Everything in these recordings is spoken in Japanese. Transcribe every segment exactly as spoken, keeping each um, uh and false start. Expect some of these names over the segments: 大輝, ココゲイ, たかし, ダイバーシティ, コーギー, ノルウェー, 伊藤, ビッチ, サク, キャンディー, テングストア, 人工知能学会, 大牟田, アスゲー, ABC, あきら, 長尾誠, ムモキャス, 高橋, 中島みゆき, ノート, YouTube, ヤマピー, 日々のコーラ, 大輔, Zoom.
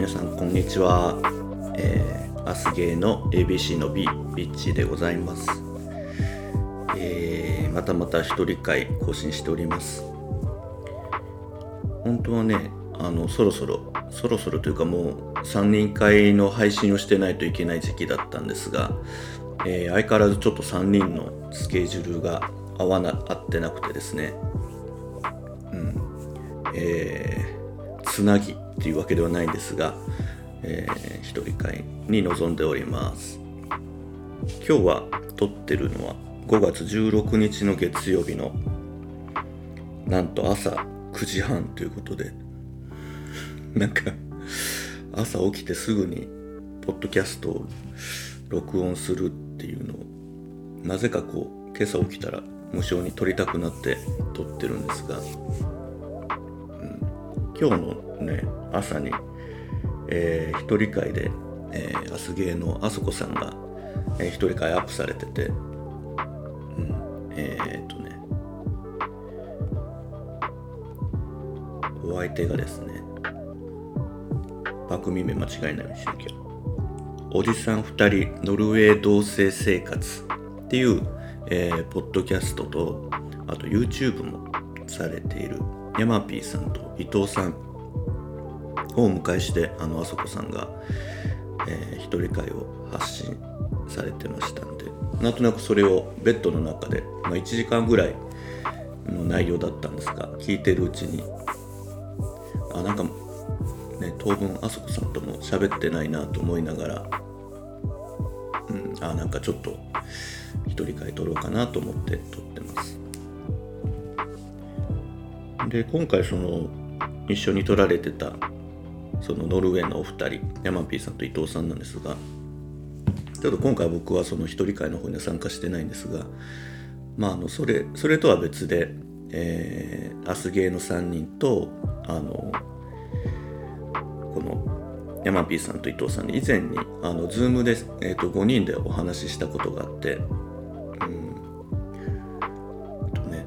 皆さんこんにちは、えー、アスゲーの エービーシー の B ビッチでございます。えー、またまた一人会更新しております。本当はねあのそろそろそろそろというかもうさんにんかいの配信をしてないといけない時期だったんですが、えー、相変わらずちょっとさんにんのスケジュールが合わな合ってなくてですね、うんえー、つなぎっていうわけではないんですが、えー、一人会に臨んでおります。今日は撮ってるのはごがつじゅうろくにちの月曜日のなんと朝くじはんということで、なんか朝起きてすぐにポッドキャストを録音するっていうのをなぜかこう今朝起きたら無性に撮りたくなって撮ってるんですが、うん、今日のね朝に、えー、一人会で、えー、アスゲーのあそこさんが、えー、一人会アップされてて、うん、えー、っとねお相手がですね番組名間違いないようにしなきゃ。おじさんふたりノルウェー同棲生活っていう、えー、ポッドキャストとあと YouTube もされているヤマピーさんと伊藤さんをお迎えしてあのあそこさんが、えー、一人会を発信されてましたので、なんとなくそれをベッドの中で、まあ、いちじかんぐらいの内容だったんですが聞いてるうちにあなんかね、当分あそこさんとも喋ってないなと思いながら、うん、あなんかちょっと一人会撮ろうかなと思って撮ってます。で今回その一緒に撮られてたそのノルウェーのお二人ヤマピーさんと伊藤さんなんですが、ちょっと今回僕はその一人会の方には参加してないんですが、まああのそれそれとは別で、えー、アスゲーのさんにんとあのこのヤマピーさんと伊藤さんに以前にあの Zoom で、えー、とごにんでお話ししたことがあって、うんとね、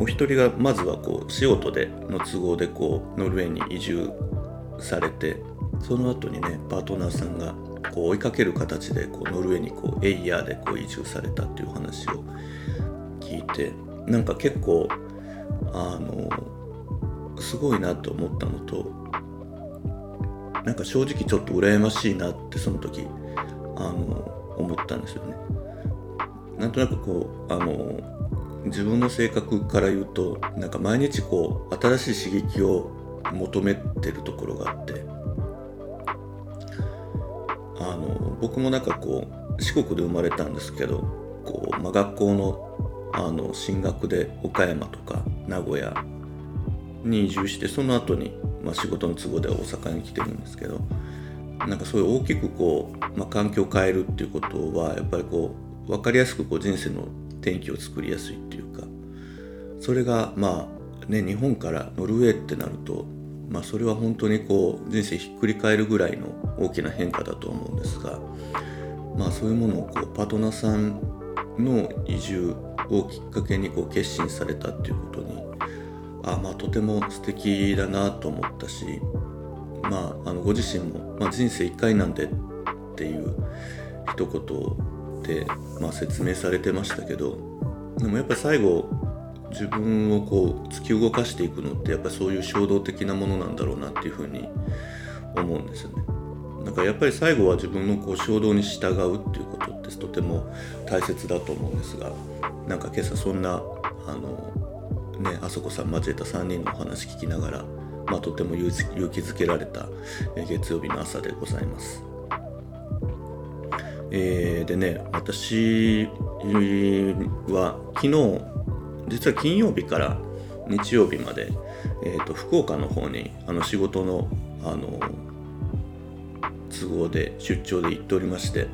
お一人がまずはこう仕事での都合でこうノルウェーに移住されて、その後にねパートナーさんがこう追いかける形でこうノルウェーにこうエイヤーでこう移住されたっていう話を聞いて、なんか結構あのすごいなと思ったのと。なんか正直ちょっと羨ましいなってその時あの思ったんですよね。なんとなくこうあの自分の性格から言うとなんか毎日こう新しい刺激を求めてるところがあって、あの僕もなんかこう四国で生まれたんですけどこう、まあ、学校の、あの進学で岡山とか名古屋に移住してその後にまあ、仕事の都合で大阪に来てるんですけど、なんかそういう大きくこう、まあ、環境を変えるっていうことはやっぱりこう分かりやすくこう人生の転機を作りやすいっていうか、それがまあね日本からノルウェーってなると、まあ、それは本当にこう人生ひっくり返るぐらいの大きな変化だと思うんですが、まあ、そういうものをこうパートナーさんの移住をきっかけにこう決心されたっていうことにあまあ、とても素敵だなと思ったし、まあ、あのご自身も、まあ、人生いっかいなんでっていう一言で、まあ、説明されてましたけど、でもやっぱり最後自分をこう突き動かしていくのってやっぱりそういう衝動的なものなんだろうなっていうふうに思うんですよね。なんかやっぱり最後は自分のこう衝動に従うっていうことってとても大切だと思うんですが、なんか今朝そんなあのね、あそこさん交えたさんにんのお話聞きながら、まあ、とても勇気づけられた月曜日の朝でございます。えー、でね私は昨日実は金曜日から日曜日まで、えー、と福岡の方にあの仕事の、あの都合で出張で行っておりまして、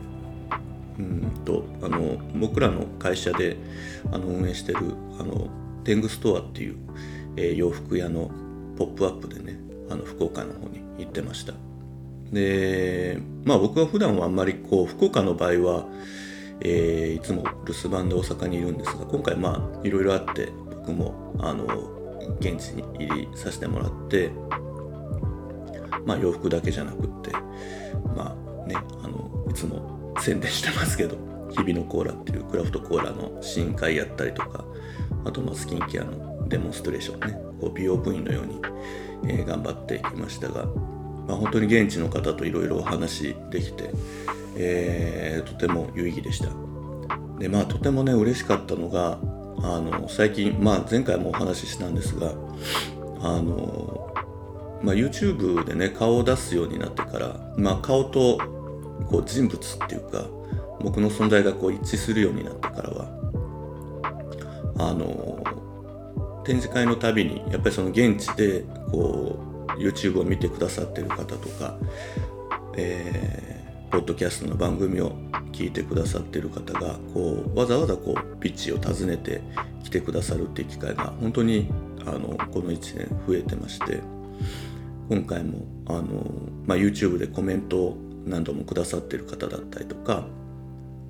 うんとあの僕らの会社であの運営してるあのテングストアっていう、えー、洋服屋のポップアップでねあの福岡の方に行ってました。でまあ僕は普段はあんまりこう福岡の場合は、えー、いつも留守番で大阪にいるんですが、今回まあいろいろあって僕もあの現地に入りさせてもらって、まあ、洋服だけじゃなくって、まあね、あのいつも宣伝してますけど、日々のコーラっていうクラフトコーラの試飲会やったりとか、あとまあスキンケアのデモンストレーションね、こう美容部員のように、えー、頑張ってきましたが、まあ、本当に現地の方といろいろお話できて、えー、とても有意義でした。で、まあ、とてもね嬉しかったのが、あの最近、まあ、前回もお話ししたんですが、あの、まあ、YouTube でね顔を出すようになってから、まあ、顔とこう人物っていうか僕の存在がこう一致するようになってからは、あの展示会のたびにやっぱりその現地でこう YouTube を見てくださってる方とか、えー、ポッドキャストの番組を聞いてくださってる方がこうわざわざこうピッチを訪ねて来てくださるっていう機会が本当にあのこのいちねん増えてまして、今回もあの、まあ、YouTube でコメントを何度もくださってる方だったりとか、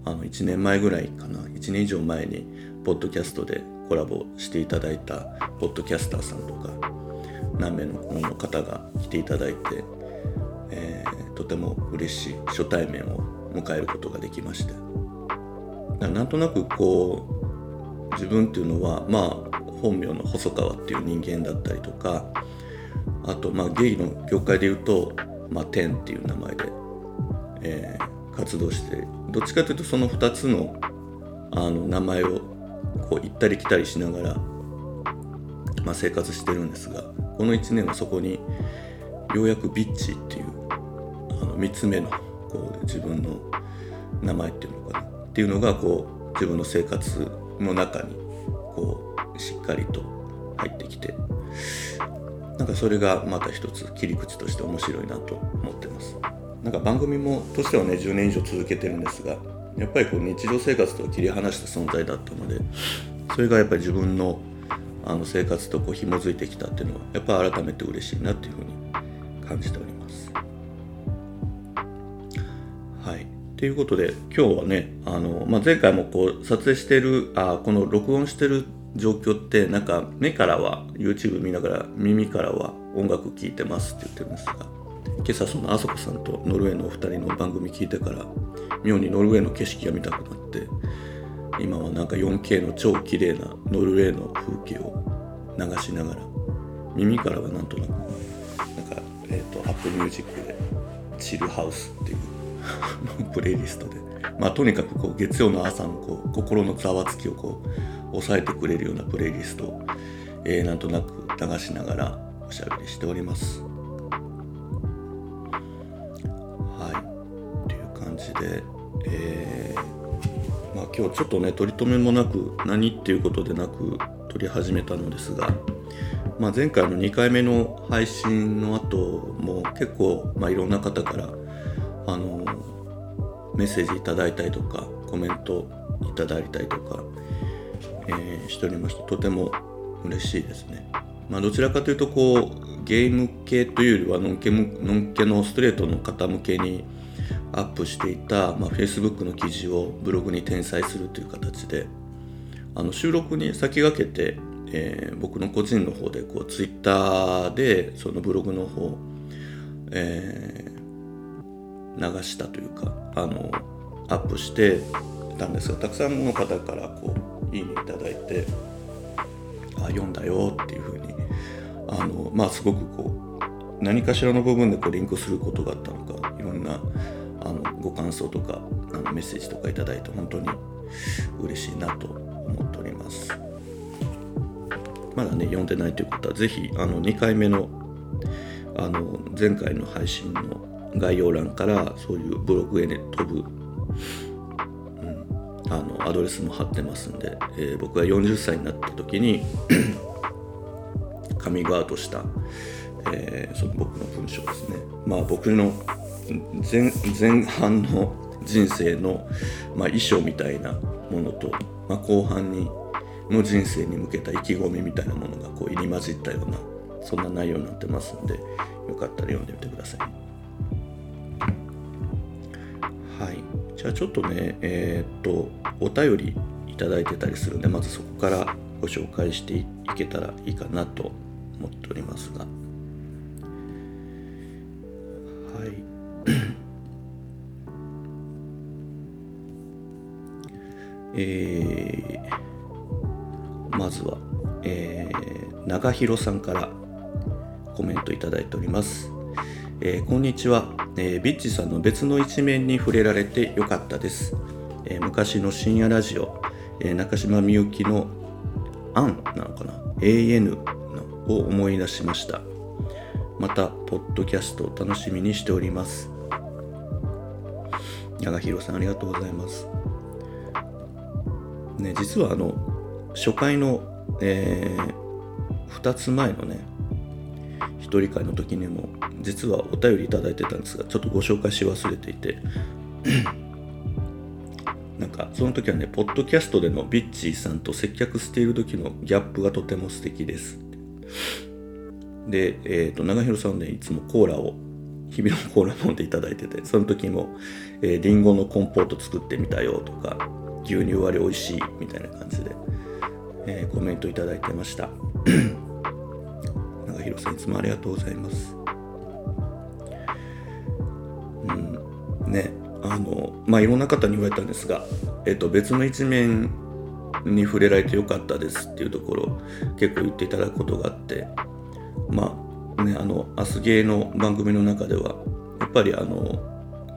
あのいちねんまえぐらいかな、いちねん以上前にポッドキャストでコラボしていただいたポッドキャスターさんとか何名の方が来ていただいて、えー、とても嬉しい初対面を迎えることができました。だからなんとなくこう自分っていうのは、まあ、本名の細川っていう人間だったりとか、あとまあゲイの業界でいうと、まあ、テンっていう名前で、えー、活動して、どっちかというとそのふたつの、あの名前をこう行ったり来たりしながら、まあ、生活してるんですが、このいちねんはそこにようやくビッチっていうあのみっつめのこう自分の名前っていうのかなっていうのがこう自分の生活の中にこうしっかりと入ってきて、なんかそれがまた一つ切り口として面白いなと思ってます。なんか番組もとしてはねじゅうねん以上続けてるんですが、やっぱりこう日常生活とは切り離した存在だったので、それがやっぱり自分のあの生活とこう紐づいてきたっていうのはやっぱり改めて嬉しいなっていうふうに感じております。はい、ということで今日はね、あの、まあ、前回もこう撮影してるあこの録音してる状況ってなんか目からは YouTube 見ながら耳からは音楽聴いてますって言ってるんですが、今朝そのあそこさんとノルウェーのお二人の番組聞いてから妙にノルウェーの景色が見たくなって、今はなんか よんケー の超綺麗なノルウェーの風景を流しながら、耳からはなんとなくなんか、えー、と Apple Music でチルハウスっていうプレイリストで、まあ、とにかくこう月曜の朝のこう心のざわつきをこう抑えてくれるようなプレイリストを、えー、なんとなく流しながらおしゃべりしております。で、えーまあ、今日ちょっとね取り留めもなく何っていうことでなく取り始めたのですが、まあ、前回のにかいめの配信の後も結構、まあ、いろんな方からあのメッセージいただいたりとかコメントいただいたりとか、えー、しておりまして、とても嬉しいですね。まあ、どちらかというとこうゲーム系というよりはノンケ、ノンケのストレートの方向けにアップしていた、まあ、Facebook の記事をブログに転載するという形で、あの収録に先駆けて、えー、僕の個人の方でこう Twitter でそのブログの方、えー、流したというかあのアップしてたんですが、たくさんの方からこういいねいただいて、あ読んだよっていうふうにあの、まあ、すごくこう何かしらの部分でこうリンクすることがあったのか、いろんなあのご感想とかあのメッセージとかいただいて本当に嬉しいなと思っております。まだね読んでないという方はぜひあのにかいめ の, あの前回の配信の概要欄からそういうブログへ、ね、飛ぶ、うん、あのアドレスも貼ってますんで、えー、僕がよんじゅっさいになった時にカミングアウトした、えー、その僕の文章ですね。まあ僕の前, 前半の人生の、まあ、遺書みたいなものと、まあ、後半にの人生に向けた意気込みみたいなものがこう入り混じったようなそんな内容になってますので、よかったら読んでみてください。はい、じゃあちょっとねえー、っとお便りいただいてたりするんで、まずそこからご紹介していけたらいいかなと思っておりますが、はいえー、まずは、えー、長広さんからコメントいただいております。えー、こんにちは、えー、ビッチさんの別の一面に触れられてよかったです。えー、昔の深夜ラジオ、えー、中島みゆきのアンなのかな エーエヌ を思い出しました。またポッドキャストを楽しみにしております。長広さんありがとうございます、ね、実はあの初回の、えー、ふたつまえのね一人会の時にも実はお便りいただいてたんですが、ちょっとご紹介し忘れていてなんかその時はねポッドキャストでのビッチーさんと接客している時のギャップがとても素敵です。で、えー、と長広さんねいつもコーラを日々のコーラ飲んでいただいてて、その時も、えー、リンゴのコンポート作ってみたよとか牛乳割り美味しいみたいな感じで、えー、コメントいただいてました長広さんいつもありがとうございます。うんねあのまあいろんな方に言われたんですが、えー、と別の一面に触れられてよかったですっていうところ結構言っていただくことがあって、まあね、あのアスゲーの番組の中ではやっぱりあの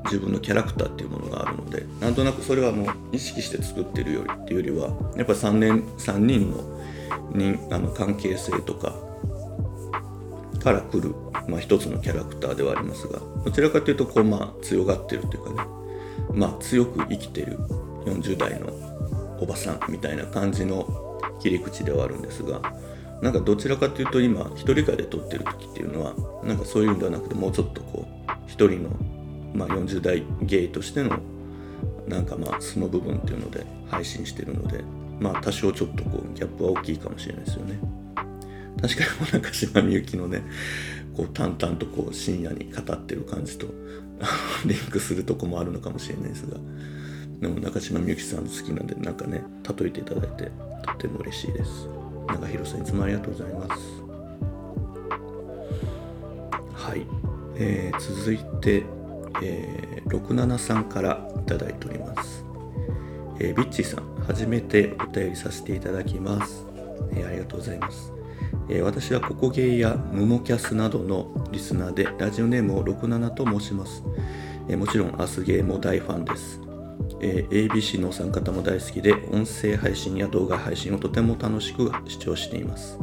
自分のキャラクターっていうものがあるので、なんとなくそれはもう意識して作ってるよりっていうよりはやっぱり さんにんの人あの関係性とかから来る、まあ、一つのキャラクターではありますが、どちらかというとこう、まあ、強がってるというかね、まあ、強く生きてるよんじゅうだいのおばさんみたいな感じの切り口ではあるんですが、なんかどちらかというと今一人会で撮ってる時っていうのはなんかそういうんではなくて、もうちょっとこう一人の、まあ、よんじゅうだいゲイとしてのなんかまあ素の部分っていうので配信してるので、まあ多少ちょっとこうギャップは大きいかもしれないですよね。確かに中島みゆきのねこう淡々とこう深夜に語ってる感じとリンクするとこもあるのかもしれないですが、でも中島みゆきさん好きなんでなんかね例えていただいてとっても嬉しいです。長広さんいつもありがとうございます。はい、えー、続いて、えー、ろくななさんからいただいております。えー、ビッチーさん初めてお便りさせていただきます。えー、ありがとうございます。えー、私はココゲイやムモキャスなどのリスナーでラジオネームをろくななと申します。えー、もちろんアスゲイも大ファンです。えー、エービーシー のお三方も大好きで音声配信や動画配信をとても楽しく視聴しています。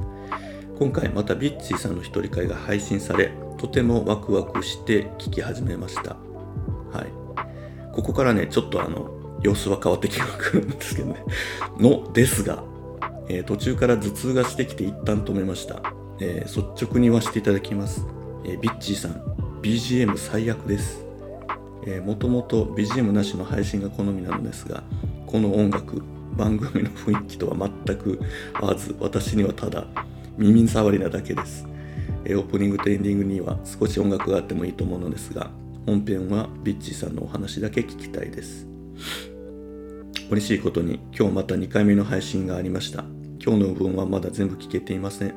今回またビッチーさんの一人会が配信されとてもワクワクして聞き始めました。はい、ここからねちょっとあの様子は変わってきてくるんですけどねのですが、えー、途中から頭痛がしてきて一旦止めました。えー、率直に言わせていただきます。えー、ビッチーさん ビージーエム 最悪です。もともと ビージーエム なしの配信が好みなのですが、この音楽番組の雰囲気とは全く合わず、私にはただ耳障りなだけです。えー、オープニングとエンディングには少し音楽があってもいいと思うのですが、本編はビッチーさんのお話だけ聞きたいです。嬉しいことに今日またにかいめの配信がありました。今日の分はまだ全部聞けていません。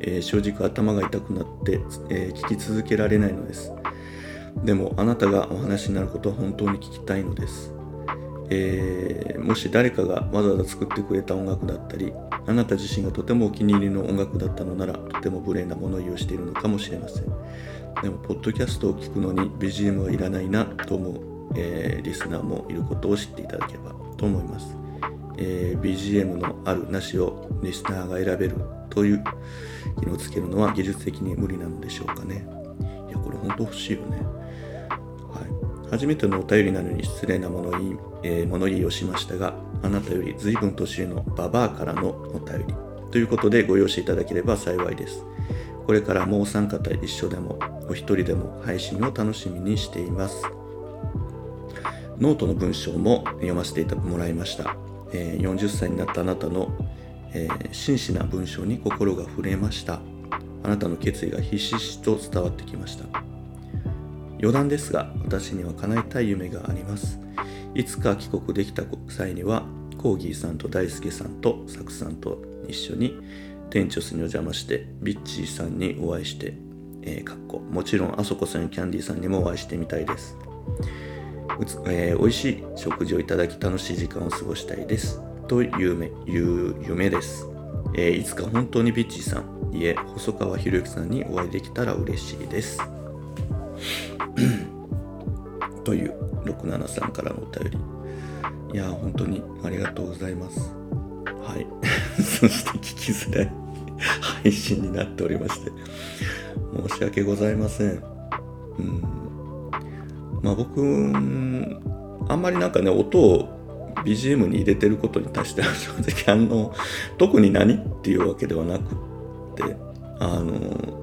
えー、正直頭が痛くなって、えー、聞き続けられないのです。でもあなたがお話になることは本当に聞きたいのです。えー、もし誰かがわざわざ作ってくれた音楽だったり、あなた自身がとてもお気に入りの音楽だったのなら、とても無礼なものを用意しているのかもしれません。でもポッドキャストを聞くのに ビージーエム はいらないなと思う、えー、リスナーもいることを知っていただければと思います。えー、ビージーエム のあるなしをリスナーが選べるという機能をつけるのは技術的に無理なのでしょうかね。いやこれ本当欲しいよね。初めてのお便りなのに失礼な物言い、えー、物言いをしましたが、あなたより随分年上のババアからのお便りということでご容赦いただければ幸いです。これからもお三方一緒でもお一人でも配信を楽しみにしています。ノートの文章も読ませてもらいました。えー、よんじゅっさいになったあなたの、えー、真摯な文章に心が震えました。あなたの決意がひしひしと伝わってきました。余談ですが、私には叶えたい夢があります。いつか帰国できた際には、コーギーさんと大輔さんとサクさんと一緒に店長室にお邪魔して、ビッチーさんにお会いして、えー、かっこもちろんあそこさんキャンディーさんにもお会いしてみたいです。うつ、えー、美味しい食事をいただき楽しい時間を過ごしたいですという夢、いう夢です。えー、いつか本当にビッチーさんいえ細川博之さんにお会いできたら嬉しいですというろくななさんからのお便り、いや本当にありがとうございます。はいそして聞きづらい配信になっておりまして申し訳ございません。うん、まあ僕あんまりなんかね音を ビージーエム に入れてることに対しては正直あの特に何っていうわけではなくって、あの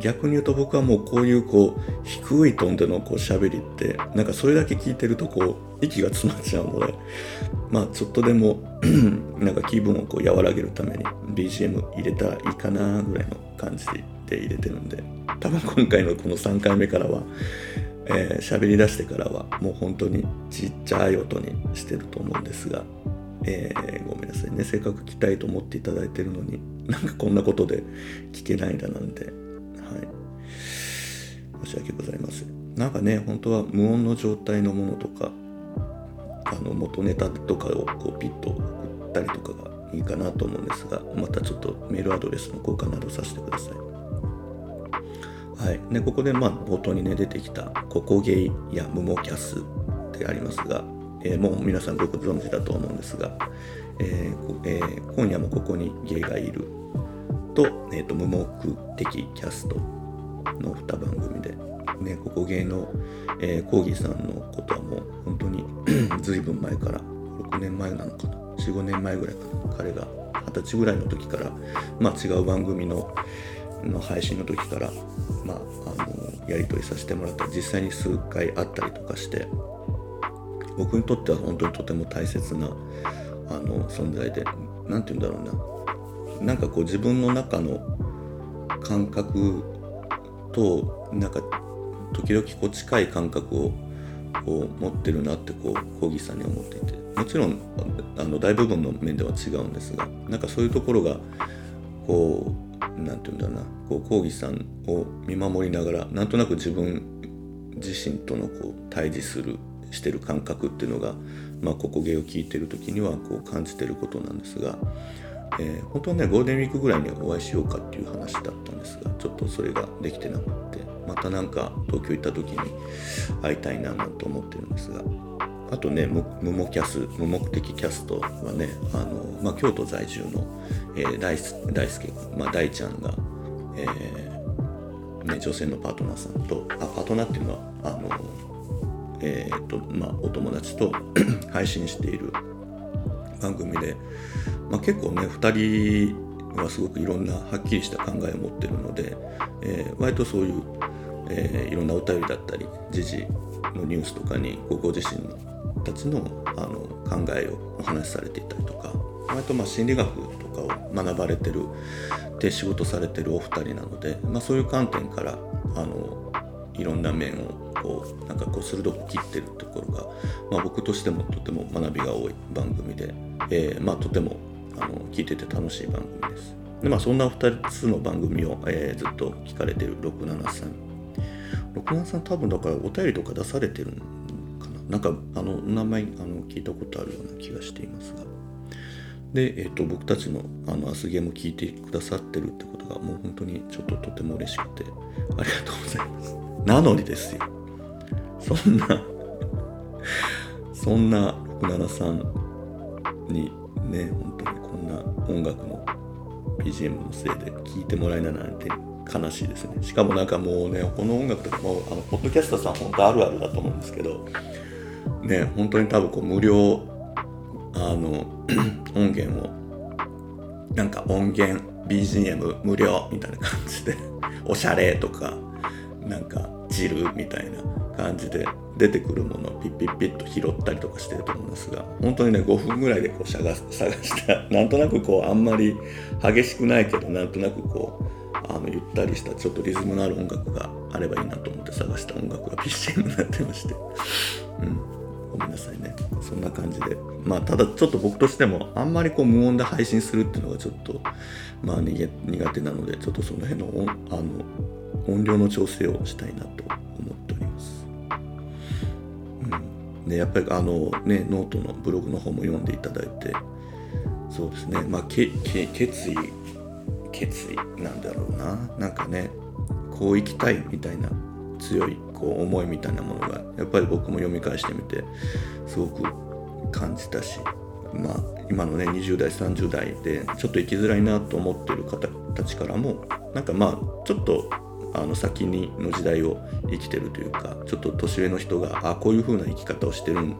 逆に言うと僕はもうこういうこう低いトーンでのこう喋りってなんかそれだけ聞いてるとこう息が詰まっちゃうので、まあちょっとでもなんか気分をこう和らげるために ビージーエム 入れたらいいかなぐらいの感じで入れてるんで、多分今回のこのさんかいめからはえ喋り出してからはもう本当にちっちゃい音にしてると思うんですが、えー、ごめんなさいね、せっかく聞きたいと思っていただいてるのになんかこんなことで聞けないだなんて、はい、申し訳ございません。なんかね本当は無音の状態のものとかあの元ネタとかをこうピッと送ったりとかがいいかなと思うんですが、またちょっとメールアドレスの交換などさせてください。はい、でここでまあ冒頭にね出てきたココゲイやムモキャスってありますが、えー、もう皆さんご存知だと思うんですが、えーえー、今夜もここにゲイがいると、えーと、無目的キャストのに番組で、ね、ここ芸の、えー、コーギーさんのことはもう本当に随分前からろくねんまえなのかな、よん、ごねんまえぐらいかな、彼がはたちぐらいの時から、まあ、違う番組 の, の配信の時から、まあ、あのやり取りさせてもらった、実際に数回会ったりとかして、僕にとっては本当にとても大切なあの存在で、なんて言うんだろうな、なんかこう自分の中の感覚となんか時々こう近い感覚をこう持ってるなってこうコーギーさんに思っていて、もちろんあの大部分の面では違うんですが、なんかそういうところがこうなんていうんだろうな、こうコーギーさんを見守りながらなんとなく自分自身とのこう対峙するしてる感覚っていうのが、まあココゲを聞いてる時にはこう感じてることなんですが。えー、本当はねゴールデンウィークぐらいにお会いしようかっていう話だったんですが、ちょっとそれができてなくて、またなんか東京行った時に会いたいななんて思ってるんですが、あとね無目キャス無目的キャストはね、あの、まあ、京都在住の、えー、大輔君、まあ、大ちゃんが、えーね、女性のパートナーさんとあパートナーっていうのはあの、えーっとまあ、お友達と配信している番組で、まあ、結構ねふたりはすごくいろんなはっきりした考えを持ってるので、えー、割とそういう、えー、いろんなお便りだったり時事のニュースとかにご自身たち の, あの考えをお話しされていたりとか、割とまあ心理学とかを学ばれてるで仕事されてるお二人なので、まあ、そういう観点からあのいろんな面をこうなんかこう鋭く切ってるところが、まあ、僕としてもとても学びが多い番組で、えーまあ、とてもあの聞いてて楽しい番組です。で、まあ、そんなふたつの番組を、えー、ずっと聞かれているろくななさん、ろくななさん多分だからお便りとか出されてるのかな、なんかあの名前あの聞いたことあるような気がしていますが、で、えー、と僕たちのあのアスゲーム聞いてくださってるってことがもう本当にちょっととても嬉しくてありがとうございます。なのにですよ、そんなそんなろくななさんにね本当にこんな音楽の ビージーエム のせいで聴いてもらえないなんて悲しいですね。しかもなんかもうねこの音楽とかもあのポッドキャスターさん本当あるあるだと思うんですけどね、本当に多分こう無料あの音源をなんか音源 ビージーエム 無料みたいな感じでおしゃれとかなんかジルみたいな感じで出てくるものをピッピッピッと拾ったりとかしてると思うんですが、本当にねごふんぐらいでこう探したなんとなくこうあんまり激しくないけどなんとなくこうあのゆったりしたちょっとリズムのある音楽があればいいなと思って探した音楽が ビージーエム になってまして、うん、ごめんなさいね。そんな感じで、まあただちょっと僕としてもあんまりこう無音で配信するっていうのがちょっとまあ苦手なので、ちょっとその辺の 音, あの音量の調整をしたいなと思っております。うん、でやっぱりあのねノートのブログの方も読んでいただいて、そうですね。まあけけ決意決意なんだろうな。なんかねこう生きたいみたいな強いこう思いみたいなものがやっぱり僕も読み返してみてすごく感じたし、まあ今のねにじゅう代さんじゅう代でちょっと生きづらいなと思っている方たちからもなんかまあちょっとあの先にの時代を生きてるというか、ちょっと年上の人があこういう風な生き方をしてる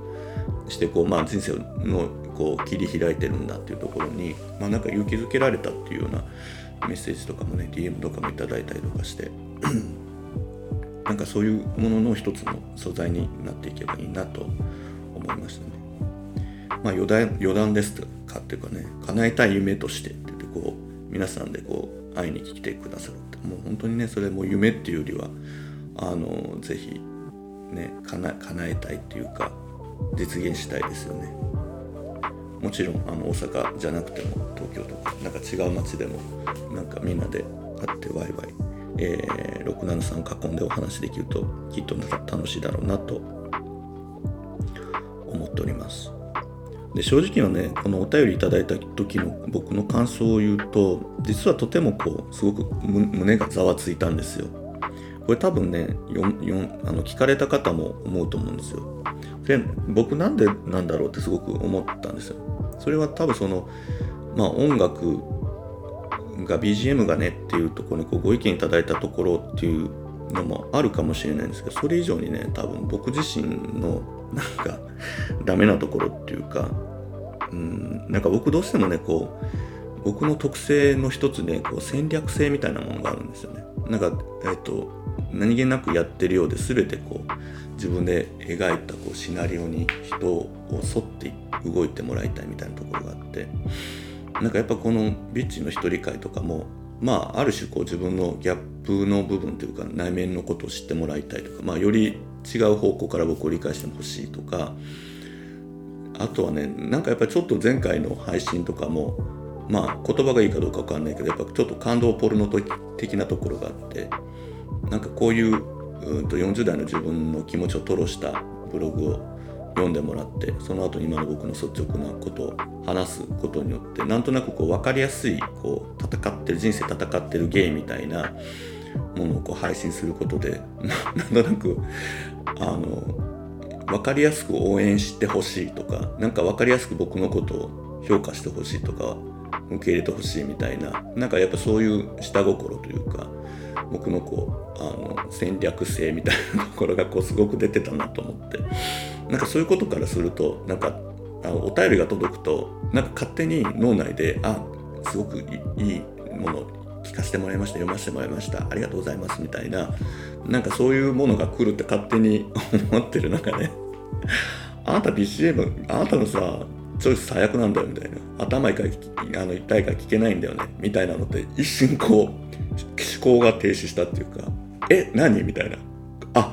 してこうまあ人生のこう切り開いてるんだっていうところにまあなんか勇気づけられたっていうようなメッセージとかもね ディーエム とかもいただいたりとかしてなんかそういうものの一つの素材になっていけばいいなと思いましたね。まあ余談、余談ですかっていうかね、叶えたい夢としてって言ってこう皆さんでこう会いに来てくださるってもう本当にねそれも夢っていうよりはあのぜひね叶、叶えたいっていうか実現したいですよね。もちろんあの大阪じゃなくても東京とかなんか違う街でもなんかみんなで会ってワイワイ、えー、ろくななさん囲んでお話できるときっと楽しいだろうなと思っております。で正直はねこのお便りいただいた時の僕の感想を言うと実はとてもこうすごく胸がざわついたんですよ。これ多分ねよよあの聞かれた方も思うと思うんですよ。で僕なんでなんだろうってすごく思ったんですよ。それは多分そのまあ音楽が ビージーエム がねっていうところにこうご意見いただいたところっていうのもあるかもしれないんですけど、それ以上にね多分僕自身のなんかダメなところっていうか、うんなんか僕どうしてもねこう僕の特性の一つねこう戦略性みたいなものがあるんですよね。なんかえっと何気なくやってるようで全てこう自分で描いたこうシナリオに人を沿って動いてもらいたいみたいなところがあって、なんかやっぱこのビッチの一人会とかもまあある種こう自分のギャップの部分というか内面のことを知ってもらいたいとか、まあより違う方向から僕を理解してほしいとか、あとはねなんかやっぱりちょっと前回の配信とかもまあ言葉がいいかどうかわかんないけどやっぱちょっと感動ポルノ的なところがあって、なんかこういう、うんとよんじゅう代の自分の気持ちを吐露したブログを読んでもらって、その後に今の僕の率直なことを話すことによってなんとなくこう分かりやすいこう戦ってる人生戦ってる芸みたいなものをこう配信することでなんとなくあの分かりやすく応援してほしいとか、なんか分かりやすく僕のことを評価してほしいとか受け入れてほしいみたいな、なんかやっぱそういう下心というか僕のこうあの戦略性みたいなところがこうすごく出てたなと思って、なんかそういうことからするとなんかあのお便りが届くとなんか勝手に脳内であすごくいいもの聞かせてもらいました、読ませてもらいましたありがとうございますみたいな、なんかそういうものが来るって勝手に思ってる中で、ね、あなた ビージーエム あなたのさチョイス最悪なんだよみたいな、頭痛いから聞けないんだよねみたいなのって一瞬こう思考が停止したっていうか、え何みたいな、あ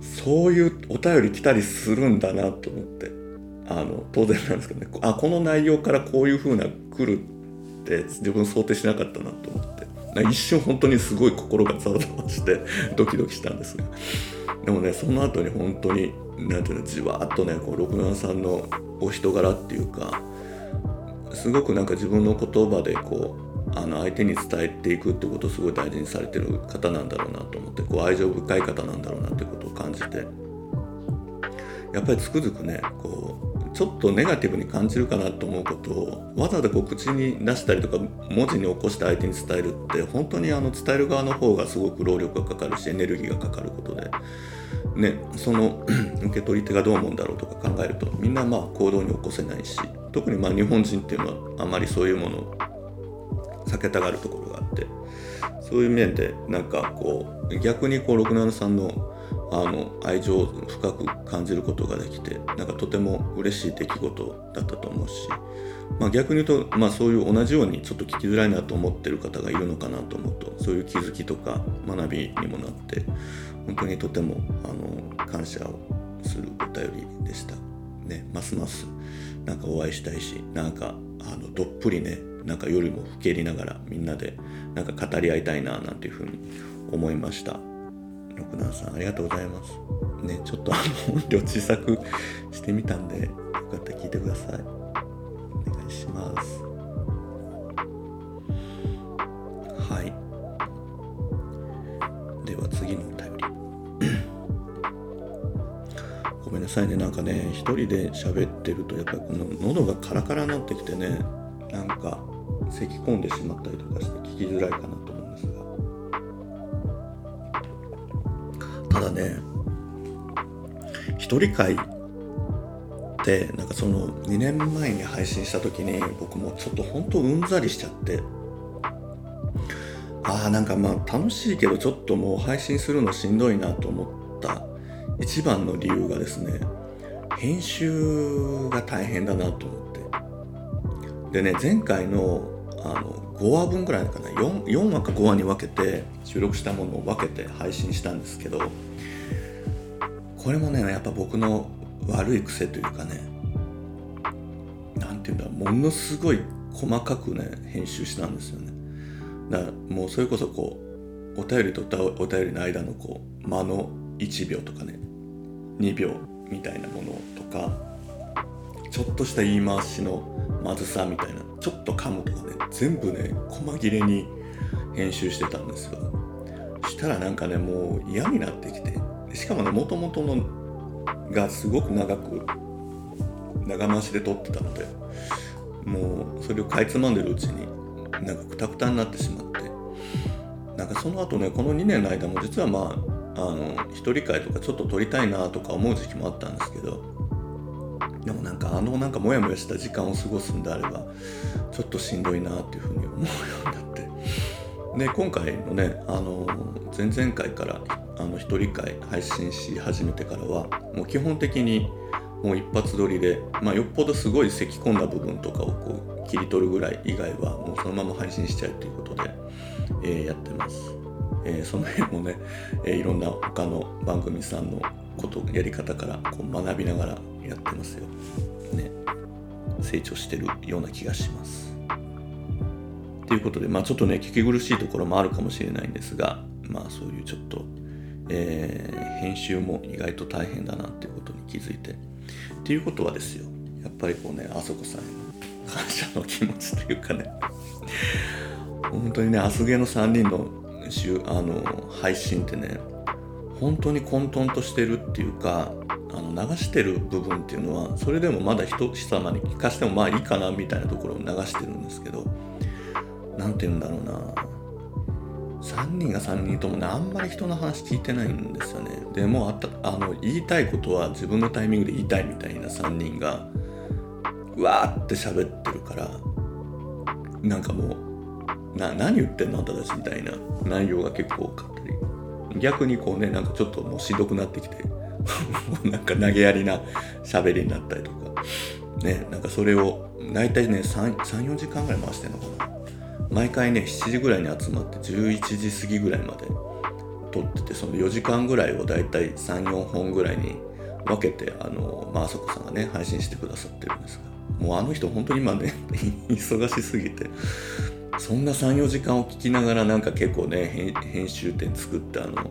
そういうお便り来たりするんだなと思って、あの当然なんですけどね、あこの内容からこういう風な来るって自分想定しなかったなと思って、一瞬本当にすごい心がざわざわしてドキドキしたんですが、でもねその後に本当になんていうのじわーっとねこうろくななさんのお人柄っていうかすごくなんか自分の言葉でこうあの相手に伝えていくってことをすごい大事にされてる方なんだろうなと思って、こう愛情深い方なんだろうなってことを感じて、やっぱりつくづくねこうちょっとネガティブに感じるかなと思うことをわざわざこう口に出したりとか文字に起こして相手に伝えるって本当にあの伝える側の方がすごく労力がかかるしエネルギーがかかることで、ね、その受け取り手がどう思うんだろうとか考えるとみんなまあ行動に起こせないし、特にまあ日本人っていうのはあまりそういうものを避けたがるところがあって、そういう面でなんかこう逆にこうろくななさんのあの愛情を深く感じることができてなんかとても嬉しい出来事だったと思うし、まあ、逆に言うと、まあ、そういう同じようにちょっと聞きづらいなと思ってる方がいるのかなと思うとそういう気づきとか学びにもなって本当にとてもあの感謝をするお便りでしたね。ますますなんかお会いしたいし、なんかあのどっぷりね、なんか夜もふけりながらみんなでなんか語り合いたいななんていうふうに思いました。六男さんありがとうございますね。ちょっとあの音量小さくしてみたんで、よかったら聞いてください。お願いします。はい、では次のお便りごめんなさいね、なんかね一人で喋ってるとやっぱりこの喉がカラカラになってきてね、なんか咳き込んでしまったりとかして聞きづらいかなと思うんですが、ただね一人会ってなんかそのにねんまえに配信した時に僕もちょっと本当うんざりしちゃって、ああなんかまあ楽しいけどちょっともう配信するのしんどいなと思った一番の理由がですね、編集が大変だなと思って。でね、前回のあのごわぶんぐらいかな、 4, 4話かごわに分けて収録したものを分けて配信したんですけど、これもねやっぱ僕の悪い癖というかね、なんていうんだ、ものすごい細かくね編集したんですよね。だからもうそれこそこうお便りとお便りの間のこう間のいちびょうとかねにびょうみたいなものとか、ちょっとした言い回しのまずさみたいな、ちょっと噛むとかね、全部ね細切れに編集してたんですよ。したらなんかねもう嫌になってきて、しかもね元々のがすごく長く長回しで撮ってたので、もうそれをかいつまんでるうちになんかくたくたになってしまって、なんかその後ねこのにねんの間も実はまああの一人会とかちょっと撮りたいなとか思う時期もあったんですけど、でもなんかあのなんかモヤモヤした時間を過ごすんであればちょっとしんどいなっていうふうに思うようになって、で今回のねあの前々回からあの一人会配信し始めてからはもう基本的にもう一発撮りで、まあ、よっぽどすごい咳き込んだ部分とかをこう切り取るぐらい以外はもうそのまま配信しちゃうということで、えー、やってます。えー、その辺もね、えー、いろんな他の番組さんのことやり方からこう学びながらやってますよ、ね、成長してるような気がしますということで、まあちょっとね聞き苦しいところもあるかもしれないんですが、まあそういうちょっと、えー、編集も意外と大変だなっていうことに気づいて、っていうことはですよ、やっぱりこうねあそこさんへの感謝の気持ちというかね本当にねあすげのさんにんのあの配信ってね本当に混沌としてるっていうか、あの流してる部分っていうのはそれでもまだ人様に聞かせてもまあいいかなみたいなところを流してるんですけど、なんていうんだろうな、さんにんがさんにんともねあんまり人の話聞いてないんですよね。でもあったあの言いたいことは自分のタイミングで言いたいみたいなさんにんがうわーって喋ってるから、なんかもうな何言ってんのあんたたちみたいな内容が結構多かったり、逆にこうねなんかちょっともうしんどくなってきてなんか投げやりな喋りになったりとかね、なんかそれを大体ね さん、よじかんぐらい回してんのかな。毎回ねしちじぐらいに集まってじゅういちじ過ぎぐらいまで撮ってて、そのよじかんぐらいを大体 さん、よんほんぐらいに分けてあのまああそこさんがね配信してくださってるんですが、もうあの人本当に今ね忙しすぎてそんな さん、よじかんを聞きながらなんか結構ね編集点作ってあの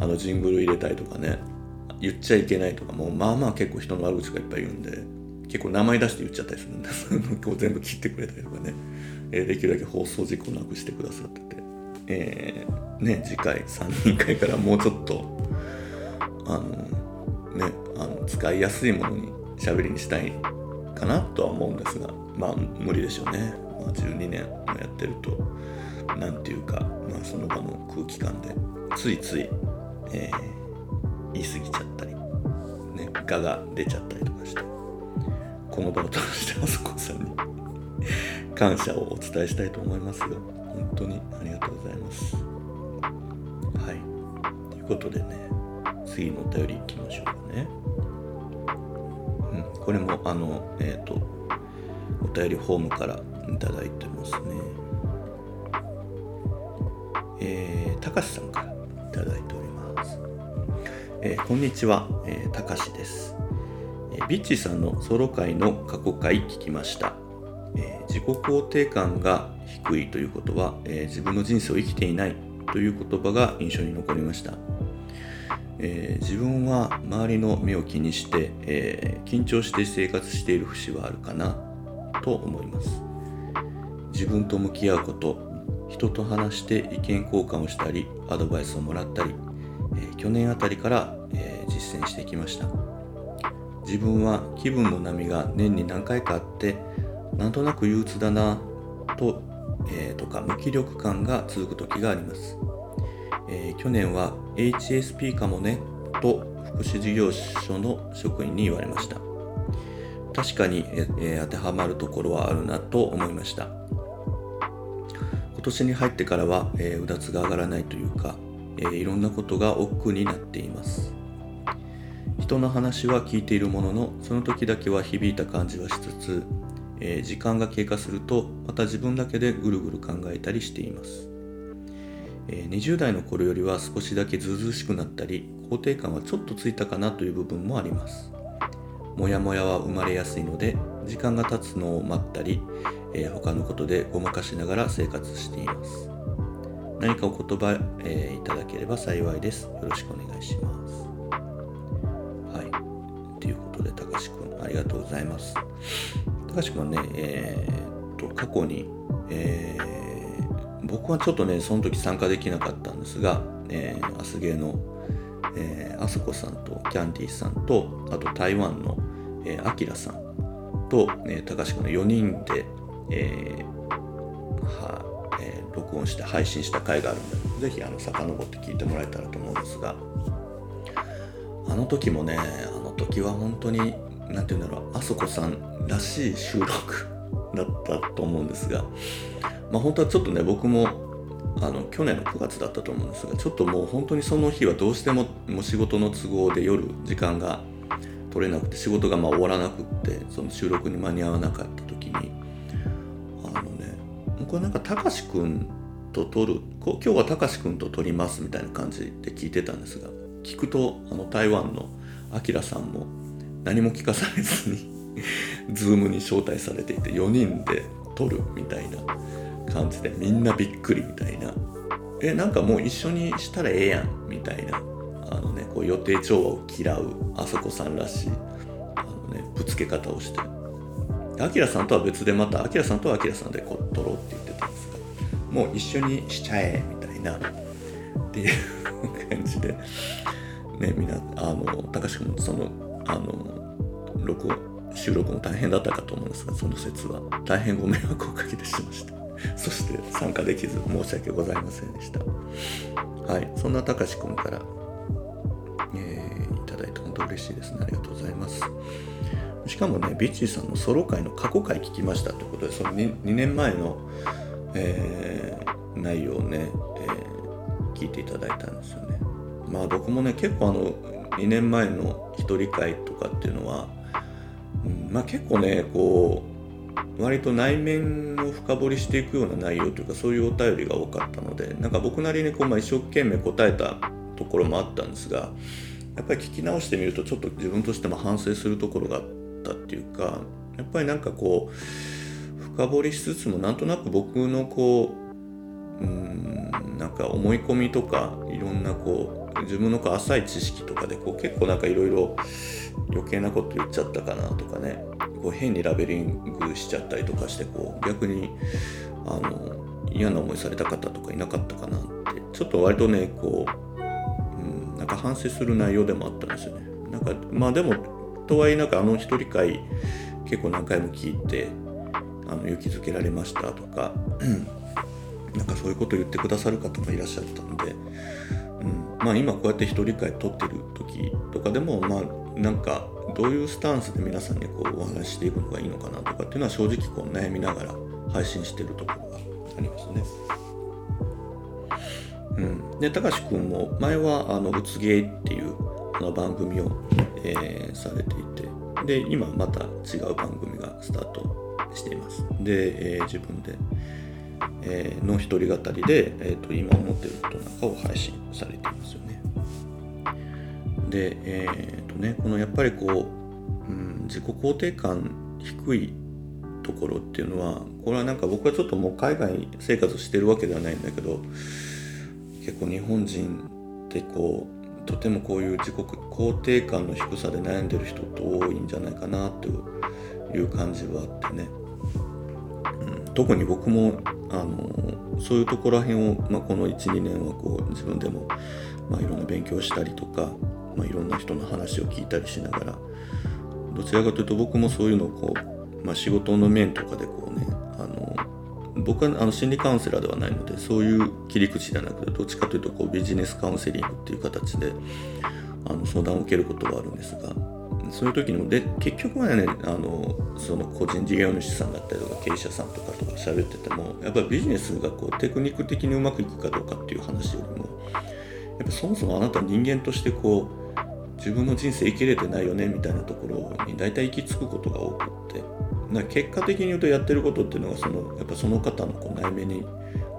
あのジングル入れたりとかね、言っちゃいけないとかもうまあまあ結構人の悪口がいっぱい言うんで、結構名前出して言っちゃったりするんで全部切ってくれたりとかね、えー、できるだけ放送事故なくしてくださってて、えー、ね次回さんにんかいからもうちょっとあのねあの使いやすいものに喋りにしたいかなとは思うんですが、まあ無理でしょうね。じゅうにねんもやってるとなんていうか、まあ、その場の空気感でついつい、えー、言い過ぎちゃったりね、ガが出ちゃったりとかして、この場を通してあそこさんに感謝をお伝えしたいと思いますよ。本当にありがとうございます。はい、ということでね次のお便りいきましょうかね、うん、これもあのえっとお便りフォームからいただいてますね。えー、高橋さんからいただいております。えー、こんにちは、えー、たかしです、えー、ビッチーさんのソロ回の過去回聞きました、えー、自己肯定感が低いということは、えー、自分の人生を生きていないという言葉が印象に残りました、えー、自分は周りの目を気にして、えー、緊張して生活している節はあるかなと思います。自分と向き合うこと、人と話して意見交換をしたりアドバイスをもらったり、えー、去年あたりから、えー、実践してきました。自分は気分の波が年に何回かあって、なんとなく憂鬱だなと、えー、とか無気力感が続く時があります、えー、去年は エイチエスピー かもねと福祉事業所の職員に言われました。確かに、えー、当てはまるところはあるなと思いました。今年に入ってからは、えー、うだつが上がらないというか、えー、いろんなことが億劫になっています。人の話は聞いているものの、その時だけは響いた感じはしつつ、えー、時間が経過するとまた自分だけでぐるぐる考えたりしています、えー、にじゅう代の頃よりは少しだけずうずうしくなったり、肯定感はちょっとついたかなという部分もあります。もやもやは生まれやすいので、時間が経つのを待ったり、えー、他のことでごまかしながら生活しています。何かお言葉、えー、いただければ幸いです。よろしくお願いします。はい。ということで、たかしくん、ありがとうございます。たかしくんはね、えー、っと過去に、えー、僕はちょっとね、その時参加できなかったんですが、えー、アスゲーの、えー、あそこさんとキャンディーさんと、あと台湾の、えー、あきらさんと、えー、たかしくんのよにんで、えーはえー、録音して配信した回があるので、ぜひあの遡って聞いてもらえたらと思うんですが、あの時もね、あの時は本当になんていうんだろう、あそこさんらしい収録だったと思うんですが、まあ、本当はちょっとね、僕もあの去年のくがつだったと思うんですが、ちょっともう本当にその日はどうしてももう仕事の都合で夜時間が取れなくて、仕事がまあ終わらなくって、その収録に間に合わなかった時に、あのね、これなんかたかしくんと撮る、今日はたかしくんと撮りますみたいな感じで聞いてたんですが、聞くとあの台湾のあきらさんも何も聞かされずにズームに招待されていて、よにんで撮るみたいな感じで、みんなびっくりみたいな、えなんかもう一緒にしたらええやんみたいな、あのね、こう予定調和を嫌うあそこさんらしいあの、ね、ぶつけ方をして、あきらさんとは別で、またあきらさんとはあきらさんでこう撮ろうって言ってたんですが、もう一緒にしちゃえみたいなっていう感じで、ね、みんなあのたかしくんもそのあの録音収録も大変だったかと思うんですが、その節は大変ご迷惑をおかけてしました。そして参加できず申し訳ございませんでした。はい、そんなたかしくんから、えー、いただいて本当嬉しいですね。ありがとうございます。しかもね、ビッチーさんのソロ回の過去回聞きましたということで、その 2, にねんまえの、えー、内容をね、えー、聞いていただいたんですよね。まあ僕もね、結構あのにねんまえの一人会とかっていうのは、うん、まあ結構ね、こう割と内面を深掘りしていくような内容というか、そういうお便りが多かったので、なんか僕なりにこう、まあ、一生懸命答えたところもあったんですが、やっぱり聞き直してみるとちょっと自分としても反省するところがあってっていうか、やっぱりなんかこう深掘りしつつも、なんとなく僕のこう、うーん、なんか思い込みとか、いろんなこう自分のこう浅い知識とかでこう結構なんかいろいろ余計なこと言っちゃったかなとかね、こう変にラベリングしちゃったりとかして、こう逆にあの嫌な思いされた方とかいなかったかなって、ちょっと割とねこう、うん、なんか反省する内容でもあったんですよね。なんかまあでもとはいえ、なんかあの一人会結構何回も聞いて、あの勇気づけられましたとか、なんかそういうことを言ってくださる方もいらっしゃったので、うん、まあ今こうやって一人会撮ってる時とかでも、まあなんかどういうスタンスで皆さんにこうお話していくのがいいのかなとかっていうのは、正直こう悩みながら配信してるところがありますね。うん、でたかしくんも前はあのうつげーっていうあの番組をえー、されていて、で今また違う番組がスタートしています。で、えー、自分で、えー、の一人語りで、えー、と今思っていることなんかを配信されていますよね。で、えーっとね、このやっぱりこう、うん、自己肯定感低いところっていうのは、これはなんか僕はちょっともう海外生活してるわけではないんだけど、結構日本人ってこうとてもこういう自己肯定感の低さで悩んでる人って多いんじゃないかなという感じはあってね、うん、特に僕もあのそういうところらへんを、まあ、この いち,に 年はこう自分でも、まあ、いろんな勉強したりとか、まあ、いろんな人の話を聞いたりしながら、どちらかというと僕もそういうのをこう、まあ、仕事の面とかでこうね、あの僕はあの心理カウンセラーではないのでそういう切り口じゃなくて、どっちかというとこうビジネスカウンセリングっていう形であの相談を受けることはあるんですが、そういう時にもで結局はね、あのその個人事業主さんだったりとか経営者さんとかとか喋ってても、やっぱりビジネスがこうテクニック的にうまくいくかどうかっていう話よりも、やっぱそもそもあなた人間としてこう自分の人生生きれてないよねみたいなところに大体行き着くことが多くって、結果的に言うとやってることっていうのがそのやっぱその方のこう内面に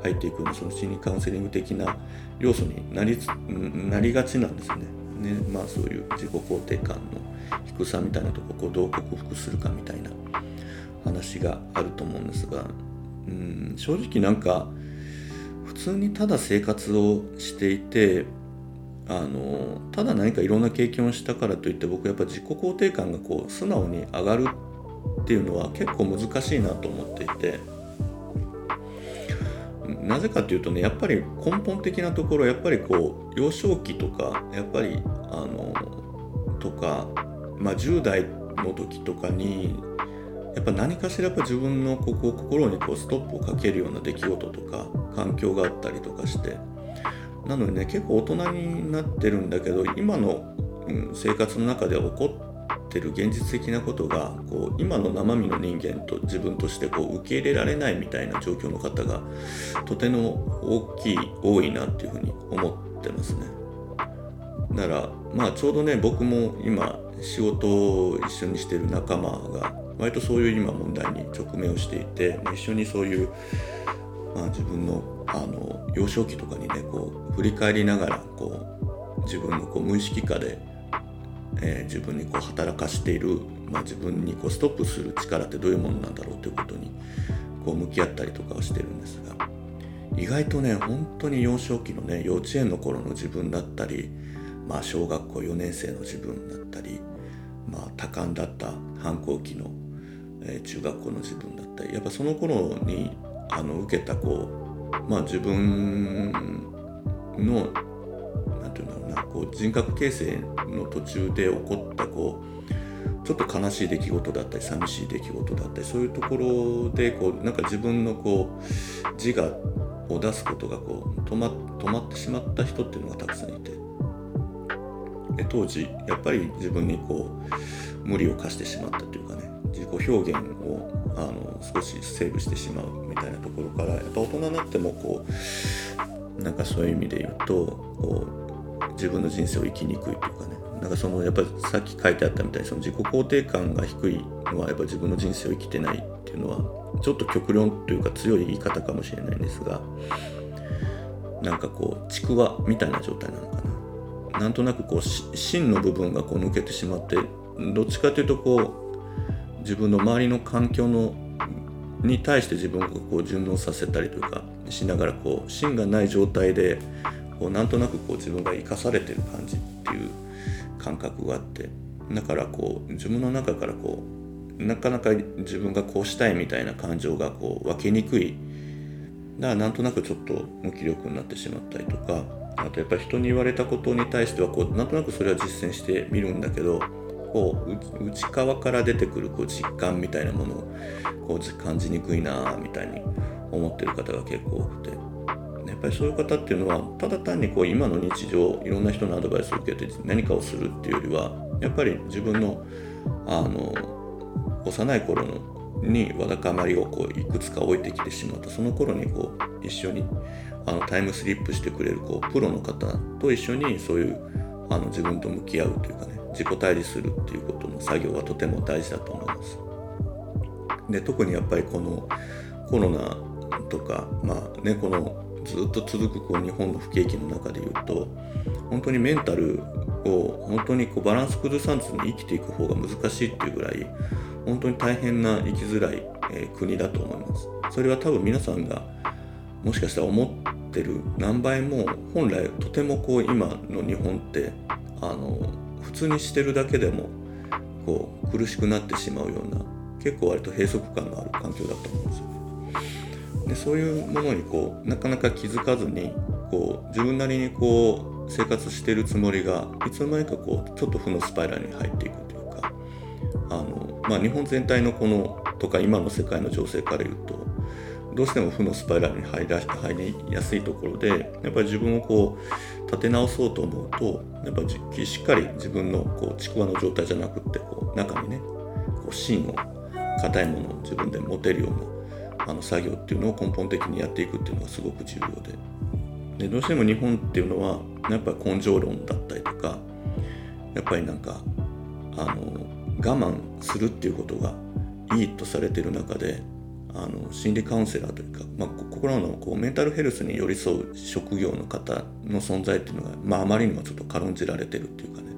入っていくの、その心理カウンセリング的な要素になりつなりがちなんですよね。ね、まあそういう自己肯定感の低さみたいなところをどう克服するかみたいな話があると思うんですが、うーん、正直なんか普通にただ生活をしていて、あのただ何かいろんな経験をしたからといって僕やっぱ自己肯定感がこう素直に上がるっていうのは結構難しいなと思っていて、なぜかというとね、やっぱり根本的なところ、やっぱりこう幼少期とかやっぱりあのとか、まあ、じゅう代の時とかにやっぱ何かしらやっぱ自分のここ心にこうストップをかけるような出来事とか環境があったりとかして、なのでね、結構大人になってるんだけど今の、うん、生活の中で起こっててる現実的なことがこう今の生身の人間と自分としてこう受け入れられないみたいな状況の方がとても大きい多いなっていうふうに思ってますね。だからまあちょうどね、僕も今仕事を一緒にしてる仲間が割とそういう今問題に直面をしていて、一緒にそういう、まあ、自分の、あの幼少期とかにねこう振り返りながらこう自分のこう無意識化でえー、自分にこう働かしている、まあ、自分にこうストップする力ってどういうものなんだろうということにこう向き合ったりとかはしてるんですが、意外とね本当に幼少期のね幼稚園の頃の自分だったり、まあ、小学校よねん生の自分だったり、まあ、多感だった反抗期の、えー、中学校の自分だったり、やっぱその頃にあの受けたこう、まあ、自分のなんていうんだろうな、こう人格形成の途中で起こったこうちょっと悲しい出来事だったり寂しい出来事だったり、そういうところでこうなんか自分のこう自我を出すことがこう止ま、止まってしまった人っていうのがたくさんいて、で当時やっぱり自分にこう無理を課してしまったというかね、自己表現をあの少しセーブしてしまうみたいなところから、やっぱ大人になってもこうなんかそういう意味で言うとこう自分の人生を生きにくいというかね、なんかそのやっぱりさっき書いてあったみたいにその自己肯定感が低いのはやっぱ自分の人生を生きてないっていうのはちょっと極論というか強い言い方かもしれないんですが、なんかこうちくわみたいな状態なのかな、なんとなくこう芯の部分がこう抜けてしまって、どっちかというとこう自分の周りの環境のに対して自分をこう順応させたりというかしながら、こう芯がない状態でこうなんとなくこう自分が生かされてる感じっていう感覚があって、だからこう自分の中からこうなかなか自分がこうしたいみたいな感情がこう湧きにくい、だからなんとなくちょっと無気力になってしまったりとか、あとやっぱり人に言われたことに対してはこうなんとなくそれは実践してみるんだけど、こう内側から出てくるこう実感みたいなものをこう感じにくいなみたいに思ってる方が結構多くて。やっぱりそういう方っていうのはただ単にこう今の日常いろんな人のアドバイスを受けて何かをするっていうよりは、やっぱり自分のあの幼い頃にわだかまりをこういくつか置いてきてしまった、その頃にこう一緒にあのタイムスリップしてくれるこうプロの方と一緒にそういうあの自分と向き合うというかね、自己対峙するっていうことの作業はとても大事だと思います。で特にやっぱりこのコロナとか、まあね、このずっと続くこう日本の不景気の中でいうと本当にメンタルこう本当にこうバランス崩さずに生きていく方が難しいっていうぐらい本当に大変な生きづらい、えー、国だと思います。それは多分皆さんがもしかしたら思ってる何倍も、本来とてもこう今の日本ってあの普通にしてるだけでもこう苦しくなってしまうような、結構割と閉塞感のある環境だと思うんですよね。でそういうものにこうなかなか気づかずにこう自分なりにこう生活しているつもりが、いつの間にかこうちょっと負のスパイラルに入っていくというか、あの、まあ、日本全体のこのとか今の世界の情勢から言うと、どうしても負のスパイラルに入ら、入りやすいところで、やっぱり自分をこう立て直そうと思うと、やっぱりしっかり自分のこうちくわの状態じゃなくってこう中にね、こう芯を硬いものを自分で持てるようなあの作業っていうのを根本的にやっていくっていうのがすごく重要で。でどうしても日本っていうのはやっぱり根性論だったりとか、やっぱりなんかあの我慢するっていうことがいいとされている中で、あの心理カウンセラーというか、まあ、心のこうメンタルヘルスに寄り添う職業の方の存在っていうのが、まあ、あまりにもちょっと軽んじられてるっていうかね、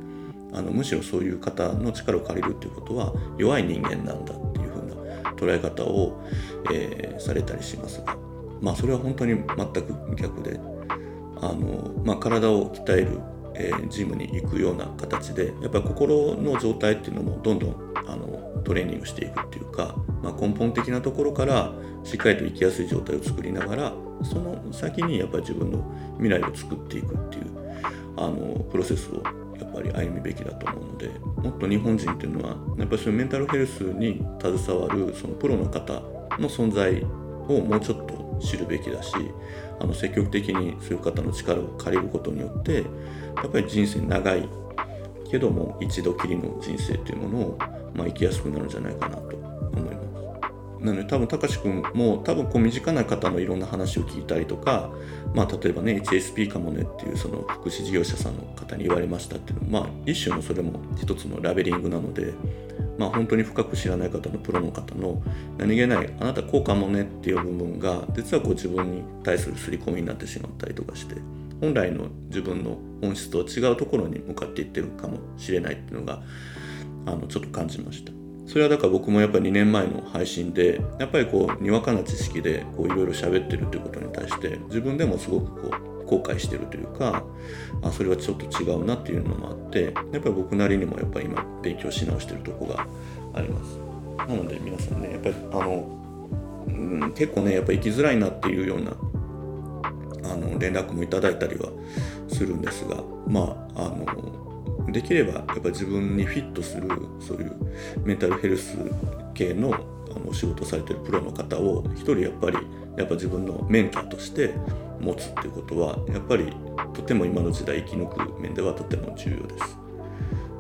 あのむしろそういう方の力を借りるっていうことは弱い人間なんだっていうふうな捉え方を、えー、されたりしますが、まあ、それは本当に全く逆で。あのまあ、体を鍛える、えー、ジムに行くような形で、やっぱり心の状態っていうのもどんどんあのトレーニングしていくっていうか、まあ、根本的なところからしっかりと生きやすい状態を作りながら、その先にやっぱり自分の未来を作っていくっていうあのプロセスをやっぱり歩むべきだと思うので、もっと日本人っていうのはやっぱりそういうメンタルヘルスに携わるそのプロの方の存在をもうちょっと知るべきだし、あの積極的にそういう方の力を借りることによって、やっぱり人生長いけども一度きりの人生というものを、まあ、生きやすくなるんじゃないかなと思います。なので多分たかし君も多分こう身近な方のいろんな話を聞いたりとか、まあ、例えばね エイチエスピー かもねっていうその福祉事業者さんの方に言われましたっていうのは、まあ、一種のそれも一つのラベリングなので、まあ、本当に深く知らない方のプロの方の何気ないあなたこうかもねっていう部分が、実はこう自分に対する刷り込みになってしまったりとかして、本来の自分の本質とは違うところに向かっていってるかもしれないっていうのがあのちょっと感じました。それはだから僕もやっぱりにねんまえの配信でやっぱりこうにわかな知識でいろいろ喋ってるっていうことに対して自分でもすごくこう後悔してるというか、あそれはちょっと違うなっていうのもあって、やっぱり僕なりにもやっぱり今勉強し直してるとこがあります。なので皆さんね、やっぱりあの、うん、結構ねやっぱり生きづらいなっていうようなあの連絡もいただいたりはするんですが、まああのできればやっぱり自分にフィットするそういうメンタルヘルス系のあの仕事されてるプロの方を一人やっぱりやっぱ自分のメンターとして持つっていうことは、やっぱりとても今の時代生き抜く面ではとても重要です。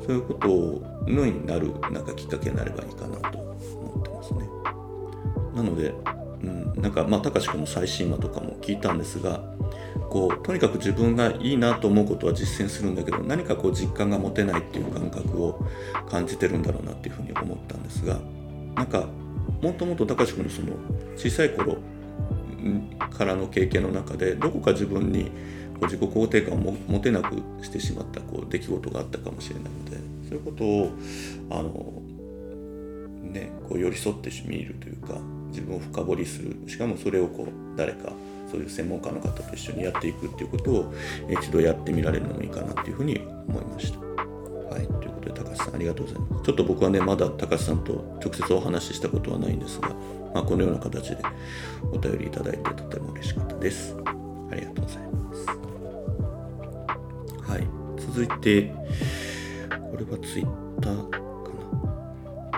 そういうことになるなんかきっかけになればいいかなと思ってますね。なので、うん、なんかまあたかし君の最新話とかも聞いたんですが、こうとにかく自分がいいなと思うことは実践するんだけど、何かこう実感が持てないっていう感覚を感じてるんだろうなっていうふうに思ったんですが、なんかもっともっとたかし君のその小さい頃からの経験の中で、どこか自分にこう自己肯定感を持てなくしてしまったこう出来事があったかもしれないので、そういうことをあの、ね、こう寄り添ってみるというか、自分を深掘りする、しかもそれをこう誰かそういう専門家の方と一緒にやっていくっていうことを一度やってみられるのもいいかなというふうに思いました。はい、ということで高橋さんありがとうございます。ちょっと僕はねまだ高橋さんと直接お話ししたことはないんですが、まあ、このような形でお便りいただいてとても嬉しかったです。ありがとうございます。はい、続いてこれはツイッターか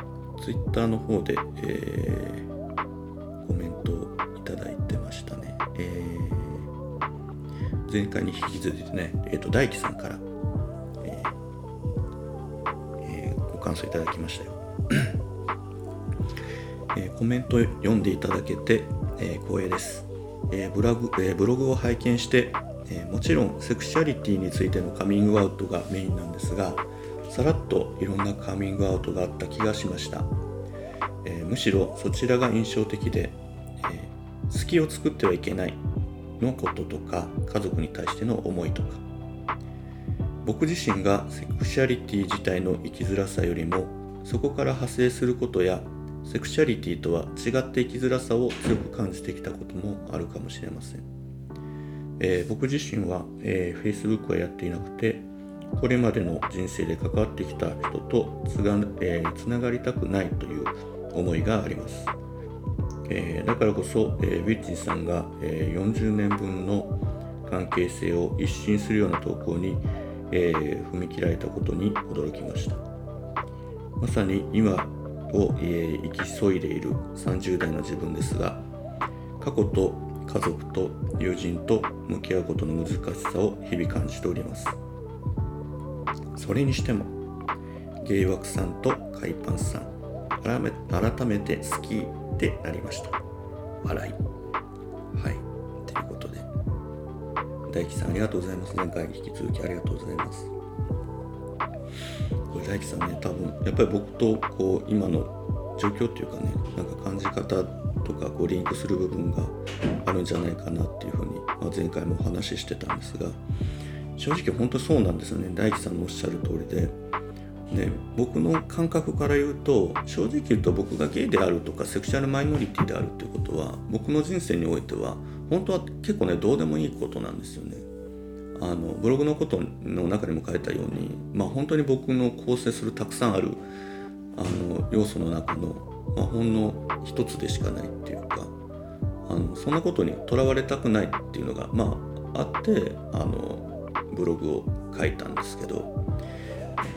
な、ツイッターの方で、えー、コメントをいただいてましたね、えー、前回に引き続いてね、えーと、大輝さんから、えーえー、ご感想いただきましたよえー、コメント読んでいただけて、えー、光栄です、えーブラグえー、ブログを拝見して、えー、もちろんセクシュアリティについてのカミングアウトがメインなんですが、さらっといろんなカミングアウトがあった気がしました、えー、むしろそちらが印象的で、えー、隙を作ってはいけないのこととか、家族に対しての思いとか、僕自身がセクシャリティ自体の生きづらさよりも、そこから派生することやセクシャリティとは違って生きづらさを強く感じてきたこともあるかもしれません。えー、僕自身は、えー、Facebook はやっていなくて、これまでの人生で関わってきた人とつが、えー、つながりたくないという思いがあります。えー、だからこそ、えー、ビッチンさんが、えー、よんじゅうねんぶんの関係性を一新するような投稿に、えー、踏み切られたことに驚きました。まさに今を、えー、生き急いでいるさんじゅうだいの自分ですが、過去と家族と友人と向き合うことの難しさを日々感じております。それにしてもゲイワクさんとカイパンさん、改め、改めて好きってなりました。笑い。はい、ということで大輝さんありがとうございます。前回に引き続きありがとうございます。これ大輝さんね、多分やっぱり僕とこう今の状況っていうかね、なんか感じ方とかこうリンクする部分があるんじゃないかなっていうふうに、まあ、前回もお話ししてたんですが、正直本当そうなんですよね。大輝さんのおっしゃる通りで、ね、僕の感覚から言うと、正直言うと僕がゲイであるとかセクシュアルマイノリティであるということは、僕の人生においては本当は結構ね、どうでもいいことなんですよね。あのブログのことの中にも書いたように、まあ、本当に僕の構成するたくさんあるあの要素の中の、まあ、ほんの一つでしかないっていうか、あのそんなことにとらわれたくないっていうのが、まあ、あってあのブログを書いたんですけど、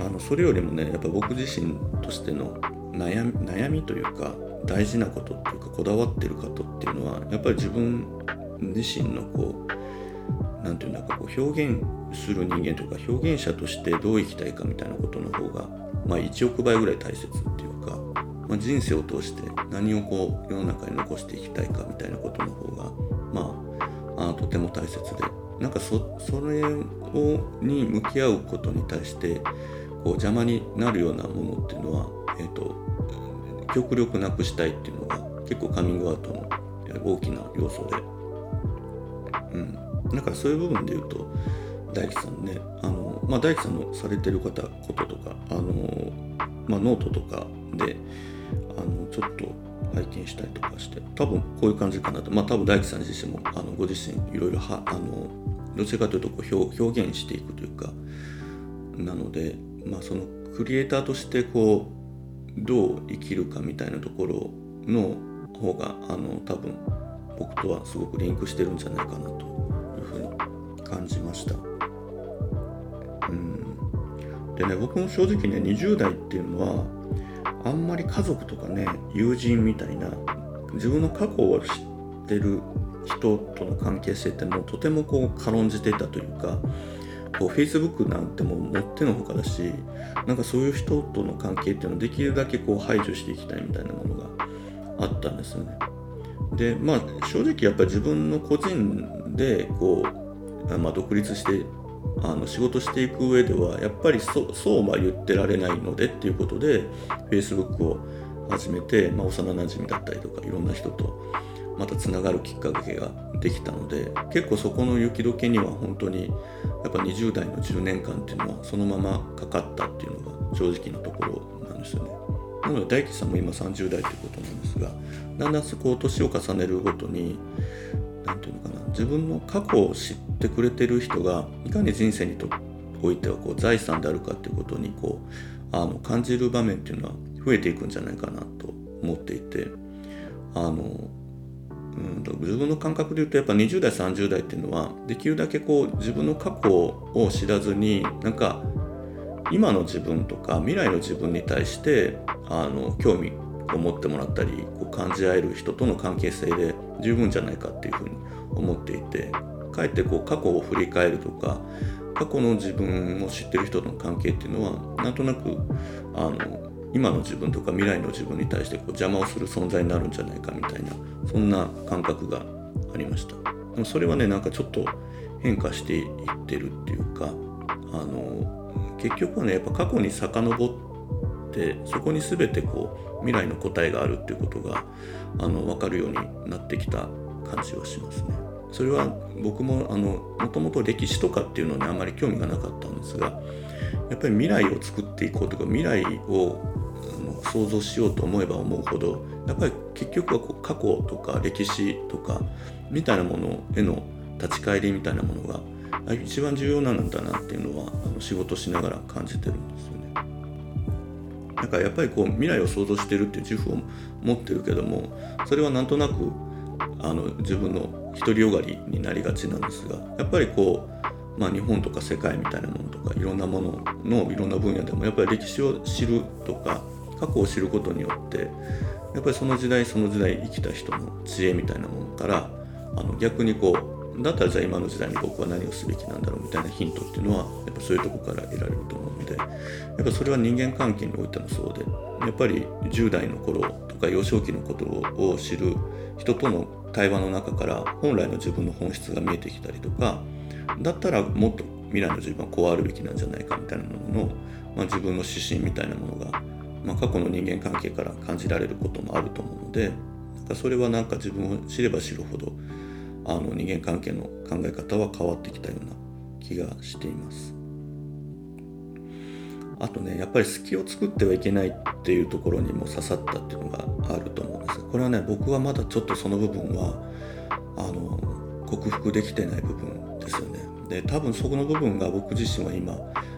あのそれよりもね、やっぱ僕自身としての悩み、悩みというか大事なことっていうか、こだわってることっていうのは、やっぱり自分自身のこう、なんていうんだかこう表現する人間というか、表現者としてどう生きたいかみたいなことの方が、まあ、いちおくばいぐらい大切っていうか、まあ、人生を通して何をこう世の中に残していきたいかみたいなことの方が、まあ、あとても大切で、なんか そ, それをに向き合うことに対してこう邪魔になるようなものっていうのは、えーと、極力なくしたいっていうのが結構カミングアウトの大きな要素で、うん、だからそういう部分でいうと大輝さんね、あの、まあ、大輝さんのされてる方こととか、あの、まあ、ノートとかであのちょっと拝見したりとかして、多分こういう感じかなと、まあ、多分大輝さん自身もあのご自身いろいろはあのどちらかというとこう表現していくというか、なので、まあ、そのクリエイターとしてこうどう生きるかみたいなところの方があの多分僕とはすごくリンクしてるんじゃないかなというふうに感じました。うんでね、僕も正直ね、にじゅうだいっていうのはあんまり家族とかね、友人みたいな自分の過去を知ってる人との関係性ってもうとてもこう軽んじていたというか、こう Facebook なんてもうもってのほかだし、なんかそういう人との関係っていうのをできるだけこう排除していきたいみたいなものがあったんですよね。で、まあ正直やっぱり自分の個人でこう、まあ、独立してあの仕事していく上ではやっぱり そ, そうは言ってられないのでっていうことで Facebook を始めて、まあ、幼なじみだったりとかいろんな人とまたつながるきっかけができたので、結構そこの雪解けには本当にやっぱにじゅうだいのじゅうねんかんっていうのはそのままかかったっていうのが正直なところなんですよね。なので大輝さんも今さんじゅうだいということなんですが、だんだんこう年を重ねるごとになんていうのかな、自分の過去を知ってくれてる人がいかに人生においてはこう財産であるかっていうことにこうあの感じる場面っていうのは増えていくんじゃないかなと思っていて、あの、うん、自分の感覚でいうとやっぱにじゅうだいさんじゅうだいっていうのはできるだけこう自分の過去を知らずに、なんか今の自分とか未来の自分に対してあの興味を持ってもらったりこう感じ合える人との関係性で十分じゃないかっていうふうに思っていて、かえってこう過去を振り返るとか過去の自分を知ってる人との関係っていうのはなんとなくあの今の自分とか未来の自分に対してこう邪魔をする存在になるんじゃないかみたいな、そんな感覚がありました。でもそれはね、なんかちょっと変化していってるっていうか、あの結局はねやっぱ過去に遡ってそこに全てこう未来の答えがあるっていうことがあの分かるようになってきた感じはしますね。それは僕もあのもともと歴史とかっていうのにあんまり興味がなかったんですが、やっぱり未来を作っていこうとか未来を想像しようと思えば思うほど、やっぱり結局はこう過去とか歴史とかみたいなものへの立ち返りみたいなものが一番重要なんだなっていうのはあの仕事しながら感じてるんですよね。なんかやっぱりこう未来を想像してるっていう自負を持ってるけども、それはなんとなくあの自分の独りよがりになりがちなんですが、やっぱりこう、まあ、日本とか世界みたいなものとかいろんなもののいろんな分野でもやっぱり歴史を知るとか過去を知ることによってやっぱりその時代その時代生きた人の知恵みたいなものからあの逆にこうだったらじゃあ今の時代に僕は何をすべきなんだろうみたいなヒントっていうのはやっぱそういうとこから得られると思うので、やっぱそれは人間関係においてもそうで、やっぱりじゅう代の頃とか幼少期のことを知る人との対話の中から本来の自分の本質が見えてきたりとか、だったらもっと未来の自分はこうあるべきなんじゃないかみたいなものの、まあ、自分の指針みたいなものがまあ、過去の人間関係から感じられることもあると思うので、なんかそれはなんか自分を知れば知るほどあの人間関係の考え方は変わってきたような気がしています。あとね、やっぱり隙を作ってはいけないっていうところにも刺さったっていうのがあると思うんですが、これはね僕はまだちょっとその部分はあの克服できてない部分ですよね。で多分そこの部分が僕自身は今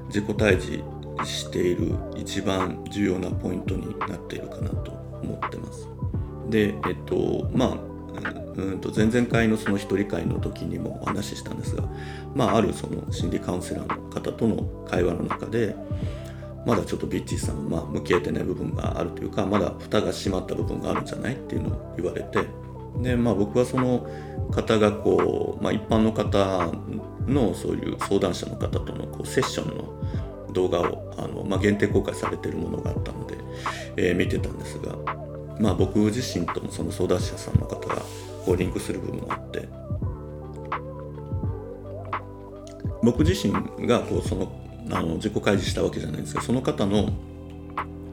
自己対峙している一番重要なポイントになっているかなと思ってます。で、えっとまあうんと前々回のその一人会の時にもお話ししたんですが、まああるその心理カウンセラーの方との会話の中でまだちょっとビッチーさんは、まあ、向き合えてない部分があるというかまだ蓋が閉まった部分があるんじゃないっていうのを言われて、でまあ僕はその方がこう、まあ、一般の方のそういう相談者の方とのこうセッションの動画をあの、まあ、限定公開されているものがあったので、えー、見てたんですが、まあ、僕自身ともその相談者さんの方がこうリンクする部分があって、僕自身がこうそのあの自己開示したわけじゃないんですが、その方の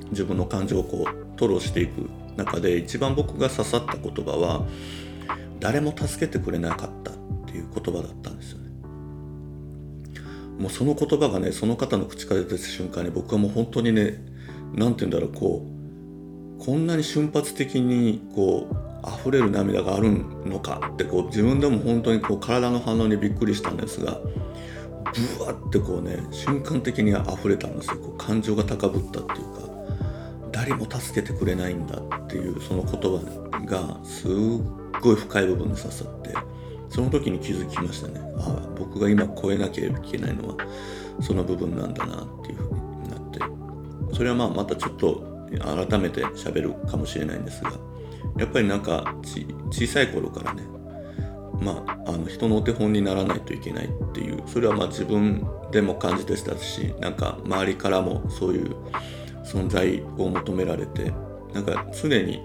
自分の感情をこう吐露していく中で一番僕が刺さった言葉は誰も助けてくれなかったっていう言葉だったんですよね。もうその言葉がね、その方の口から出た瞬間に僕はもう本当にね、なんて言うんだろう、こうこんなに瞬発的にこう溢れる涙があるのかってこう自分でも本当にこう体の反応にびっくりしたんですが、ブワってこうね瞬間的に溢れたんですよ。こう感情が高ぶったっていうか、誰も助けてくれないんだっていうその言葉がすっごい深い部分に刺さって、その時に気づきましたね。ああ、僕が今超えなければいけないのはその部分なんだなっていうふうになって、それはまあまたちょっと改めて喋るかもしれないんですが、やっぱりなんかち小さい頃からね、まあ、あの人のお手本にならないといけないっていう、それはまあ自分でも感じてしたし、なんか周りからもそういう存在を求められて、なんか常に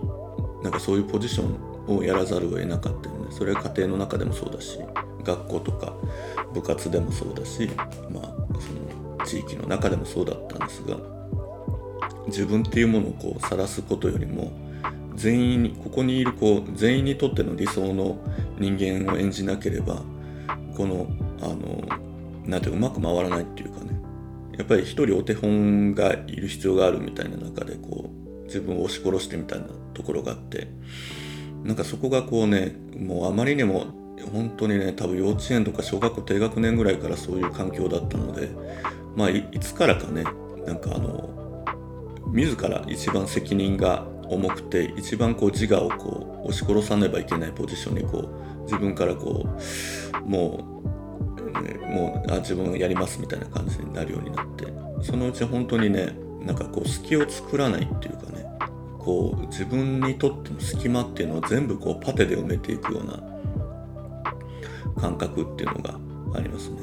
なんかそういうポジションをやらざるを得なかったよね。それは家庭の中でもそうだし、学校とか部活でもそうだし、まあその地域の中でもそうだったんですが、自分っていうものをこう晒すことよりも全員にここにいるこう全員にとっての理想の人間を演じなければこのあのなんてうまく回らないっていうかね、やっぱり一人お手本がいる必要があるみたいな中でこう自分を押し殺してみたいなところがあって、なんかそこがこうね、もうあまりにも本当にね、多分幼稚園とか小学校低学年ぐらいからそういう環境だったので、まあ い, いつからかね、なんかあの自ら一番責任が重くて一番こう自我をこう押し殺さねばいけないポジションにこう自分からこうもう、ね、もうあ自分やりますみたいな感じになるようになって、そのうち本当にね、なんかこう隙を作らないっていうかね、こう自分にとっての隙間っていうのを全部こうパテで埋めていくような感覚っていうのがありますね。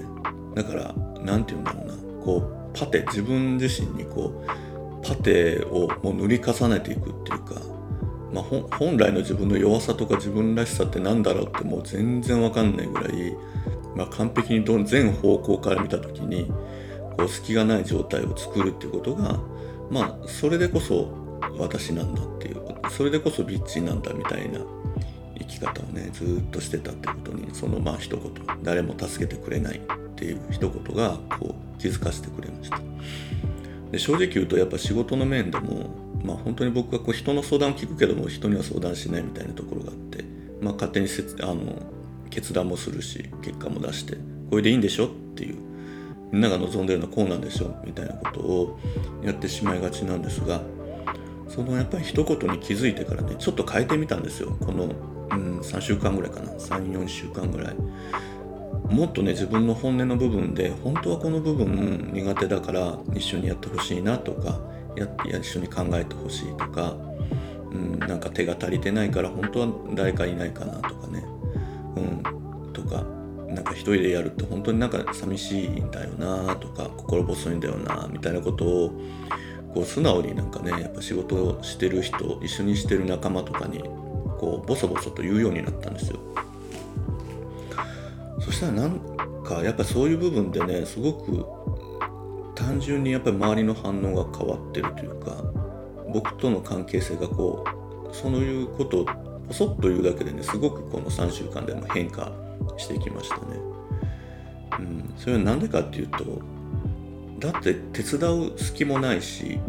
だからなんていうんだろうな、こうパテ、自分自身にこうパテをもう塗り重ねていくっていうか、まあ、本来の自分の弱さとか自分らしさってなんだろうってもう全然わかんないぐらい、まあ、完璧にど全方向から見た時にこう隙がない状態を作るっていうことが、まあそれでこそ私なんだっていう、それでこそビッチなんだみたいな生き方をねずっとしてたってことに、そのまあ一言、誰も助けてくれないっていう一言がこう気づかせてくれました。で、正直言うとやっぱ仕事の面でも、まあ、本当に僕はこう人の相談を聞くけども人には相談しないみたいなところがあって、まあ、勝手にせあの決断もするし結果も出して、これでいいんでしょっていう、みんなが望んでるのはこうなんでしょみたいなことをやってしまいがちなんですが、そのやっぱり一言に気づいてからねちょっと変えてみたんですよ。この、うん、さんしゅうかんぐらいかな、さん、よんしゅうかんぐらい、もっとね自分の本音の部分で本当はこの部分苦手だから一緒にやってほしいなとか、やや一緒に考えてほしいとか、うん、なんか手が足りてないから本当は誰かいないかなとかね、うん、とか、なんか一人でやるって本当になんか寂しいんだよなとか心細いんだよなみたいなことをこう素直になんかね、やっぱ仕事をしてる人、一緒にしてる仲間とかにこうボソボソと言うようになったんですよ。そしたらなんかやっぱそういう部分でね、すごく単純にやっぱり周りの反応が変わってるというか、僕との関係性がこう、そういうことをポソッと言うだけでね、すごくこのさんしゅうかんでも変化してきましたね。うん、それはなんでかっていうと、だって手伝う隙もないし、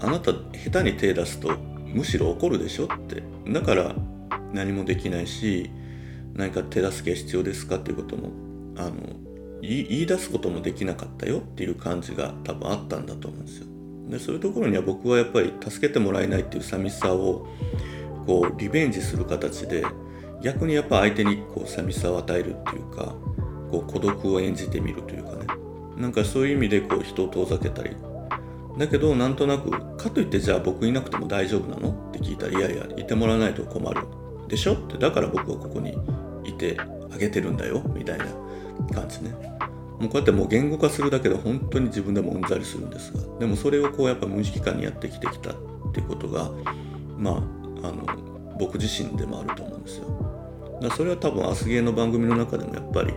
あなた下手に手出すとむしろ怒るでしょって、だから何もできないし、何か手助け必要ですかっていうこともあの言い出すこともできなかったよっていう感じが多分あったんだと思うんですよ。で、そういうところには僕はやっぱり助けてもらえないっていう寂しさをこうリベンジする形で、逆にやっぱ相手にこう寂しさを与えるっていうか、こう孤独を演じてみるというかね、なんかそういう意味でこう人を遠ざけたり、だけどなんとなくかといってじゃあ僕いなくても大丈夫なのって聞いたら、いやいやいてもらわないと困るでしょって、だから僕はここにいてあげてるんだよみたいな感じね。もうこうやってもう言語化するだけで本当に自分でもうんざりするんですが、でもそれをこうやっぱ無意識化にやってきてきたっていうことが、まああの僕自身でもあると思うんですよ。だからそれは多分アスゲーの番組の中でもやっぱり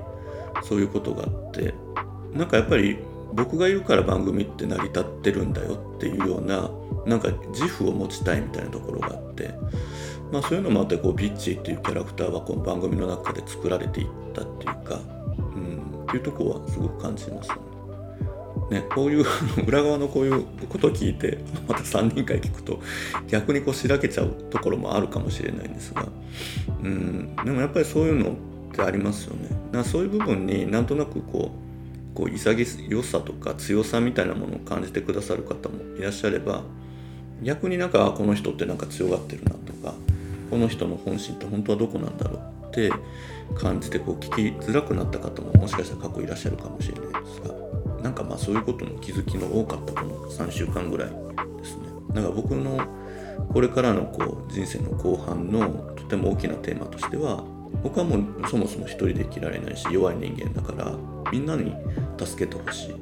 そういうことがあって、なんかやっぱり僕がいるから番組って成り立ってるんだよっていうような、なんか自負を持ちたいみたいなところがあって、まあそういうのもあって、こうビッチーっていうキャラクターはこの番組の中で作られていったっていうか、うんっていうところはすごく感じますね。こういう裏側のこういうことを聞いて、またさんねんかん聞くと逆にこうしらけちゃうところもあるかもしれないんですが、うんでもやっぱりそういうのってありますよね。なんかそういう部分になんとなくこうこう潔さとか強さみたいなものを感じてくださる方もいらっしゃれば、逆になんかこの人ってなんか強がってるなとか、この人の本心って本当はどこなんだろうって感じてこう聞きづらくなった方ももしかしたら過去いらっしゃるかもしれないですが、なんかまあそういうことの気づきの多かったこのさんしゅうかんぐらいですね。だから僕のこれからのこう人生の後半のとても大きなテーマとしては、僕はもうそもそも一人で生きられないし弱い人間だからみんなに助けてほしい、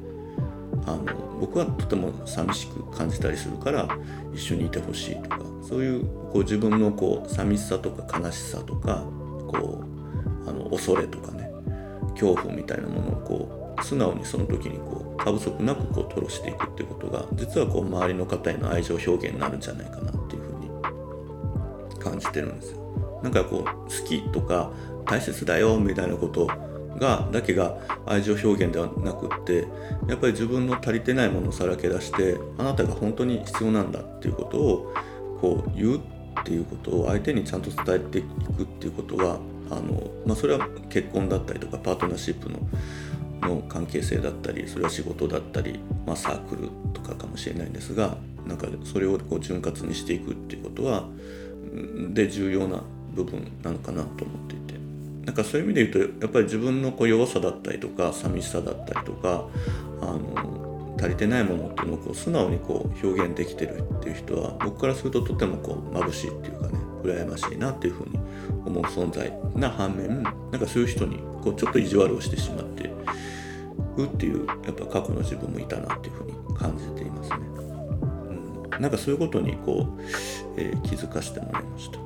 あの僕はとても寂しく感じたりするから一緒にいてほしいとか、そういうこう自分のこう寂しさとか悲しさとかこうあの恐れとかね、恐怖みたいなものをこう素直にその時にこう過不足なくこう吐露していくっていうことが、実はこう周りの方への愛情表現になるんじゃないかなっていうふうに感じてるんですよ。なんかこう好きとか大切だよみたいなことがだけが愛情表現ではなくって、やっぱり自分の足りてないものをさらけ出して、あなたが本当に必要なんだっていうことをこう言うっていうことを相手にちゃんと伝えていくっていうことは、あの、まあ、それは結婚だったりとかパートナーシップの、の関係性だったり、それは仕事だったり、まあ、サークルとかかもしれないんですが、なんかそれをこう潤滑にしていくっていうことはで重要な部分なのかなと思っていて、なんかそういう意味で言うとやっぱり自分のこう弱さだったりとか寂しさだったりとか、あの足りてないものっていうのをこう素直にこう表現できてるっていう人は、僕からするととてもこう眩しいっていうかね、羨ましいなっていうふうに思う存在な反面、なんかそういう人にこうちょっと意地悪をしてしまってうっていう、やっぱ過去の自分もいたなっていうふうに感じていますね。うん、なんかそういうことにこう、えー、気づかせてもらいました。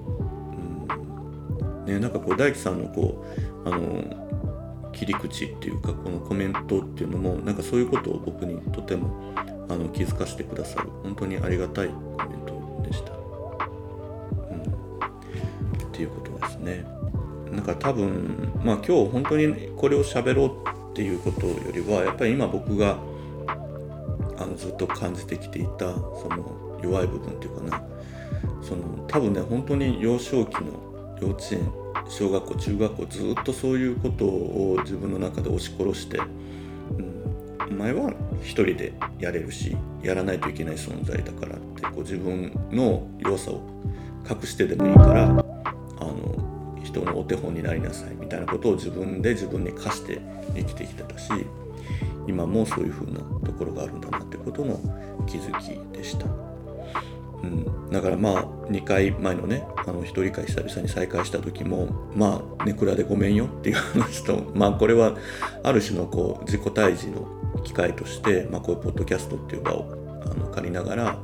ね、なんかこう大樹さんのこうあの切り口っていうか、このコメントっていうのもなんかそういうことを僕にとてもあの気づかせてくださる、本当にありがたいコメントでした。うん、っていうことですね。なんか多分、まあ、今日本当にこれを喋ろうっていうことよりはやっぱり今僕があのずっと感じてきていたその弱い部分っていうかな、その多分ね本当に幼少期の幼稚園小学校中学校ずっとそういうことを自分の中で押し殺して、うん、前は一人でやれるしやらないといけない存在だからってこう自分の弱さを隠してでもいいからあの人のお手本になりなさいみたいなことを自分で自分に課して生きてきてたし、今もそういう風なところがあるんだなってことの気づきでした。うん、だからまあにかいまえのねあの一人会久々に再会した時もまあネクラでごめんよっていう話と、まあこれはある種のこう自己対峙の機会として、まあ、こういうポッドキャストっていう場をあの借りながら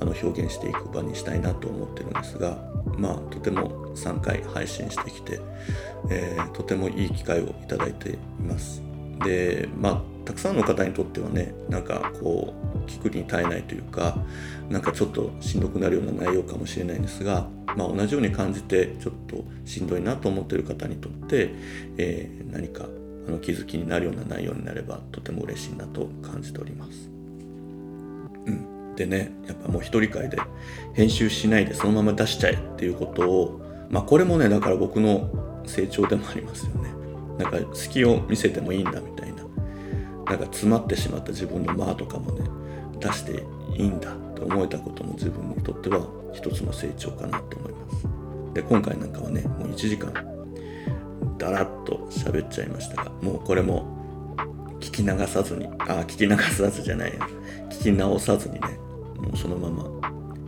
あの表現していく場にしたいなと思ってるんですが、まあとてもさんかい配信してきて、えー、とてもいい機会をいただいています。でまあたくさんの方にとってはねなんかこう聞くに耐えないというかなんかちょっとしんどくなるような内容かもしれないんですが、まあ、同じように感じてちょっとしんどいなと思っている方にとって、えー、何かあの気づきになるような内容になればとても嬉しいなと感じております、うん、でねやっぱもう一人会で編集しないでそのまま出しちゃえっていうことを、まあ、これもねだから僕の成長でもありますよね。なんか隙を見せてもいいんだみたいな、なんか詰まってしまった自分の間とかもね出していいんだと思えたことも自分にとっては一つの成長かなと思います。で今回なんかはねもういちじかんだらっと喋っちゃいましたが、もうこれも聞き流さずにあ聞き流さずじゃない聞き直さずにねもうそのまま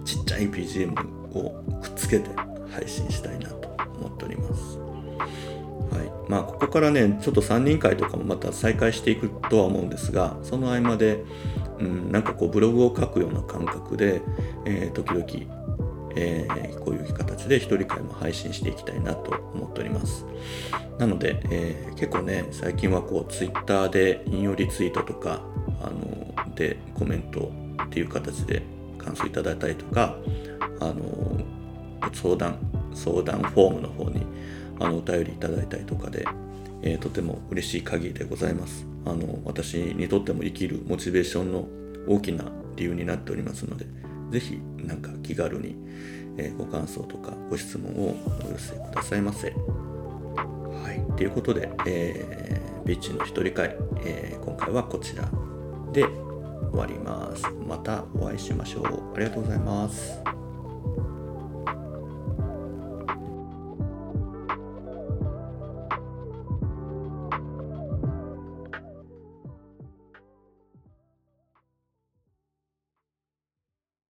ちっちゃい ビージーエム をくっつけて配信したいなと思っております。はい、まあここからねちょっとさんにん会とかもまた再開していくとは思うんですが、その合間で、うん、なんかこうブログを書くような感覚で、えー、時々、えー、こういう形で一人会も配信していきたいなと思っております。なので、えー、結構ね最近はこうツイッターで引用リツイートとかあのでコメントっていう形で感想いただいたりとかあの相談相談フォームの方にあのお便りいただいたりとかで、えー、とても嬉しい限りでございます。あの私にとっても生きるモチベーションの大きな理由になっておりますので、ぜひなんか気軽に、えー、ご感想とかご質問をお寄せくださいませ。はい、ということで、えー、ビーチの一人会、えー、今回はこちらで終わります。またお会いしましょう。ありがとうございます。